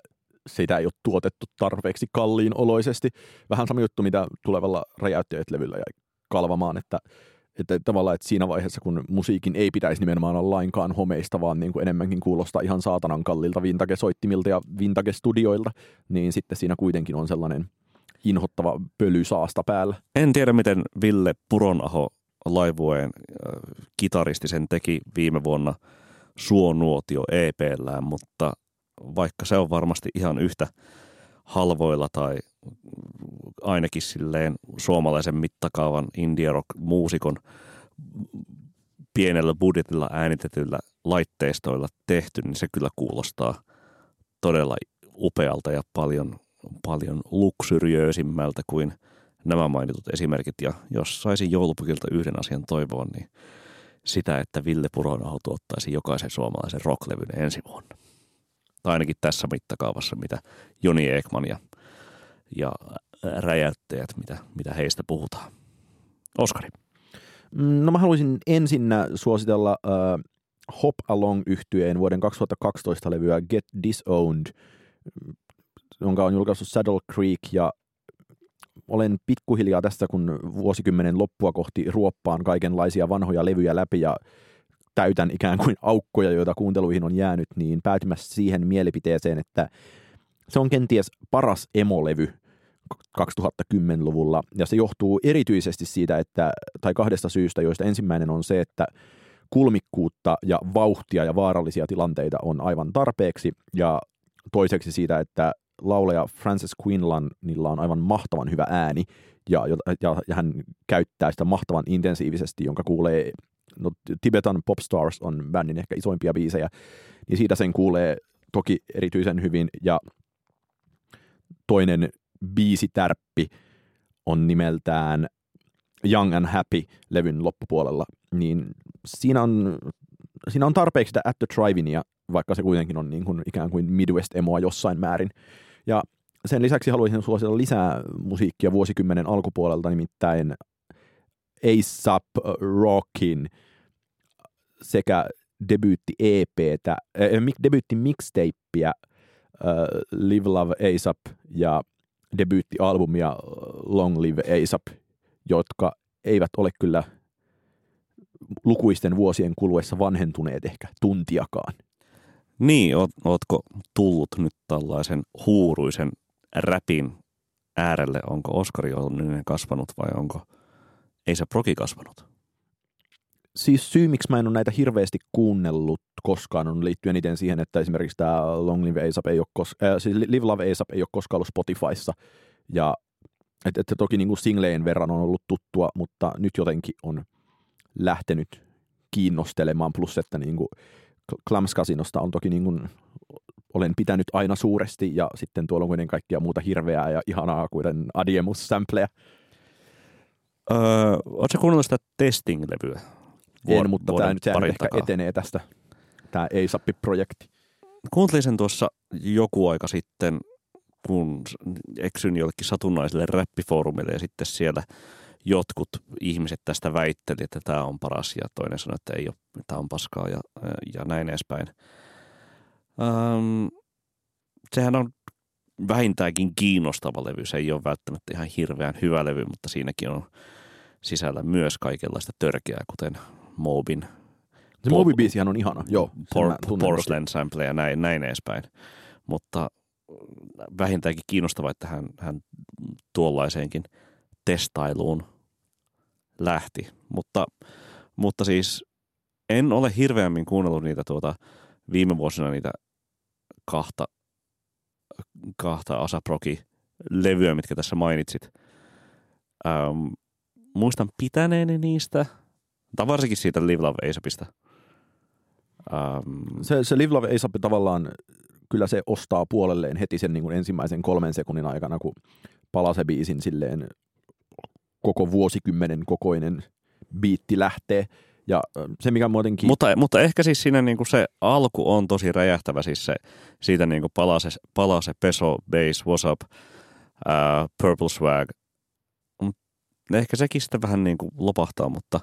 sitä ei ole tuotettu tarpeeksi kalliin oloisesti. Vähän sama juttu, mitä tulevalla Räjäyttäjät-levyllä ja Kalvamaan, että, että tavallaan että siinä vaiheessa, kun musiikin ei pitäisi nimenomaan olla lainkaan homeista, vaan niin kuin enemmänkin kuulostaa ihan saatanan kallilta vintage-soittimilta ja vintage-studioilta, niin sitten siinä kuitenkin on sellainen inhottava pölysaasta päällä. En tiedä, miten Ville Puronaho Laivueen äh, kitaristi sen teki viime vuonna Suonuotio E P:llään, mutta vaikka se on varmasti ihan yhtä halvoilla tai ainakin silleen suomalaisen mittakaavan indie rock -muusikon pienellä budjetilla äänitetyillä laitteistoilla tehty, niin se kyllä kuulostaa todella upealta ja paljon, paljon luksyriöisimmältä kuin nämä mainitut esimerkit. Ja jos saisin joulupukilta yhden asian toivoon, niin sitä, että Ville Puronaho tuottaisi jokaisen suomalaisen rocklevyn ensi vuonna. Tai ainakin tässä mittakaavassa, mitä Joni Ekman ja, ja Räjäyttäjät, mitä, mitä heistä puhutaan. Oskari. No mä haluaisin ensinnä suositella äh, Hop Along-yhtyeen vuoden kaksituhattakaksitoista levyä Get Disowned, jonka on julkaissut Saddle Creek, ja olen pikkuhiljaa tässä, kun vuosikymmenen loppua kohti ruoppaan kaikenlaisia vanhoja levyjä läpi ja täytän ikään kuin aukkoja, joita kuunteluihin on jäänyt, niin päätymässä siihen mielipiteeseen, että se on kenties paras emolevy kaksituhattakymmenluvulla. Ja se johtuu erityisesti siitä, että, tai kahdesta syystä, joista ensimmäinen on se, että kulmikkuutta ja vauhtia ja vaarallisia tilanteita on aivan tarpeeksi, ja toiseksi siitä, että laulaja Frances Quinlanilla on aivan mahtavan hyvä ääni, ja, ja, ja hän käyttää sitä mahtavan intensiivisesti, jonka kuulee, no Tibetan Pop Stars on bändin ehkä isoimpia biisejä, niin siitä sen kuulee toki erityisen hyvin, ja toinen biisitärppi on nimeltään Young and Happy-levyn loppupuolella, niin siinä on, siinä on tarpeeksi sitä At the Drive-inia, vaikka se kuitenkin on niin kuin ikään kuin Midwest-emoa jossain määrin. Ja sen lisäksi haluaisin suositella lisää musiikkia vuosikymmenen alkupuolelta, nimittäin A$AP Rockin sekä debyytti E P:tä, äh, debyytti mixtapeä äh, Live Love A$AP ja debyytti albumia Long Live A$AP, jotka eivät ole kyllä lukuisten vuosien kuluessa vanhentuneet ehkä tuntiakaan. Niin, ootko tullut nyt tällaisen huuruisen räpin äärelle? Onko Oskari Onninen kasvanut vai onko A$AP Rocky kasvanut? Siis syy, miksi mä en ole näitä hirveästi kuunnellut koskaan, on liittyen eniten siihen, että esimerkiksi tämä Long Live A$AP ei ole koskaan, äh, siis Live Love A$AP ei ole koskaan ollut Spotifyssa. Ja että et, toki niin kuin singleen verran on ollut tuttua, mutta nyt jotenkin on lähtenyt kiinnostelemaan, plus että niin kuin Clams Casinosta on toki niin kuin, olen pitänyt aina suuresti, ja sitten tuolla on kuitenkin kaikkia muuta hirveää ja ihanaa kuin Adiemus-sämpleä. Öö, Oletko kuunnellut sitä Testing-levyä? En, mutta tämä nyt ehkä etenee tästä, tämä A$AP-projekti. Kuuntelin sen tuossa joku aika sitten, kun eksyin jollekin satunnaiselle räppifoorumille, ja sitten siellä jotkut ihmiset tästä väitteli, että tämä on paras, ja toinen sanoi, että ei ole, tämä on paskaa ja, ja näin edespäin. Öm, sehän on vähintäänkin kiinnostava levy. Se ei ole välttämättä ihan hirveän hyvä levy, mutta siinäkin on sisällä myös kaikenlaista törkeää, kuten Moobin Se Moby-biisihän on ihana. Joo. Por- Porcelain sample ja näin, näin edespäin. Mutta vähintäänkin kiinnostavaa, että hän, hän tuollaiseenkin testailuun lähti. Mutta, mutta siis en ole hirveämmin kuunnellut niitä tuota, viime vuosina niitä kahta, kahta Asaproki-levyä, mitkä tässä mainitsit. Ähm, muistan pitäneeni niistä, tai varsinkin siitä Live Love A$APista. Ähm, se, se Live Love A$AP tavallaan, kyllä se ostaa puolelleen heti sen niin kuin ensimmäisen kolmen sekunnin aikana, kun palaa se biisin silleen koko vuosikymmenen kokoinen biitti lähtee. Ja se, mikä muutenkin... Mutta, mutta ehkä siis siinä niin kuin se alku on tosi räjähtävä, siis se, siitä niin kuin palaa se, palaa se peso, bass, what's up, uh, purple swag. Ehkä sekin sitten vähän niin kuin lopahtaa, mutta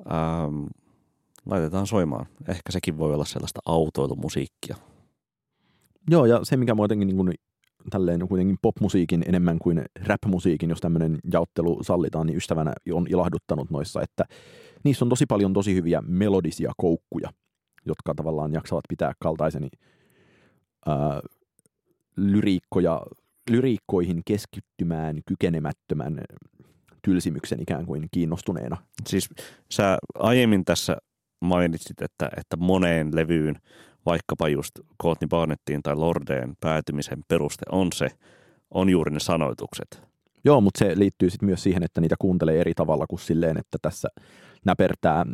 uh, laitetaan soimaan. Ehkä sekin voi olla sellaista autoilumusiikkia. Joo, ja se, mikä muutenkin niin kuin, tälleen kuitenkin popmusiikin enemmän kuin rap-musiikin, jos tämmöinen jaottelu sallitaan, niin ystävänä on ilahduttanut noissa, että niissä on tosi paljon tosi hyviä melodisia koukkuja, jotka tavallaan jaksavat pitää kaltaiseni ää, lyriikkoja, lyriikkoihin keskittymään kykenemättömän tylsimyksen ikään kuin kiinnostuneena. Siis sä aiemmin tässä mainitsit, että, että moneen levyyn, vaikkapa just Courtney Barnettiin tai Lordeen päätymisen peruste on se, on juuri ne sanoitukset. Joo, mutta se liittyy sitten myös siihen, että niitä kuuntelee eri tavalla kuin silleen, että tässä näpertää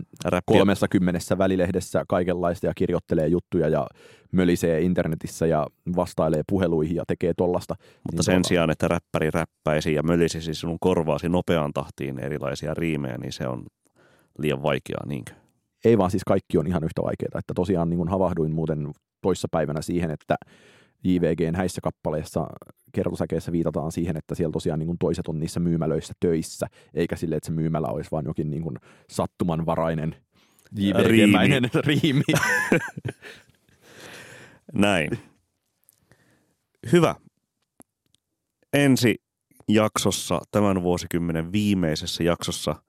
kolmessa kymmenessä välilehdessä kaikenlaista ja kirjoittelee juttuja ja mölisee internetissä ja vastailee puheluihin ja tekee tollasta. Mutta niin sen tuota... sijaan, että räppäri räppäisi ja mölisisi sinun korvaasi nopeaan tahtiin erilaisia riimejä, niin se on liian vaikeaa, niinkö? Ei vaan, siis kaikki on ihan yhtä vaikeaa, että tosiaan niin kuin havahduin muuten toissapäivänä siihen, että J V G:n häissä kappaleessa kertosäkeessä viitataan siihen, että siellä tosiaan niin kuin toiset on niissä myymälöissä töissä, eikä sille, että se myymälä olisi vaan jokin niin kuin sattumanvarainen J V G-mäinen riimi. riimi. Näin. Hyvä. Ensi jaksossa, tämän vuosikymmenen viimeisessä jaksossa,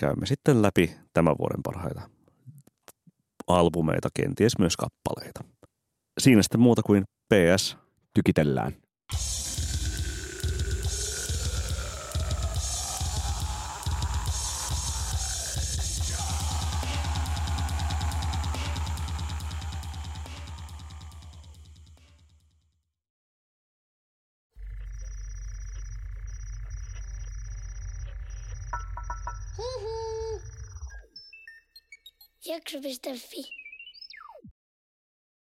käymme sitten läpi tämän vuoden parhaita albumeita, kenties myös kappaleita. Siinä sitten muuta kuin P S. Tykitellään. Jakso piste fi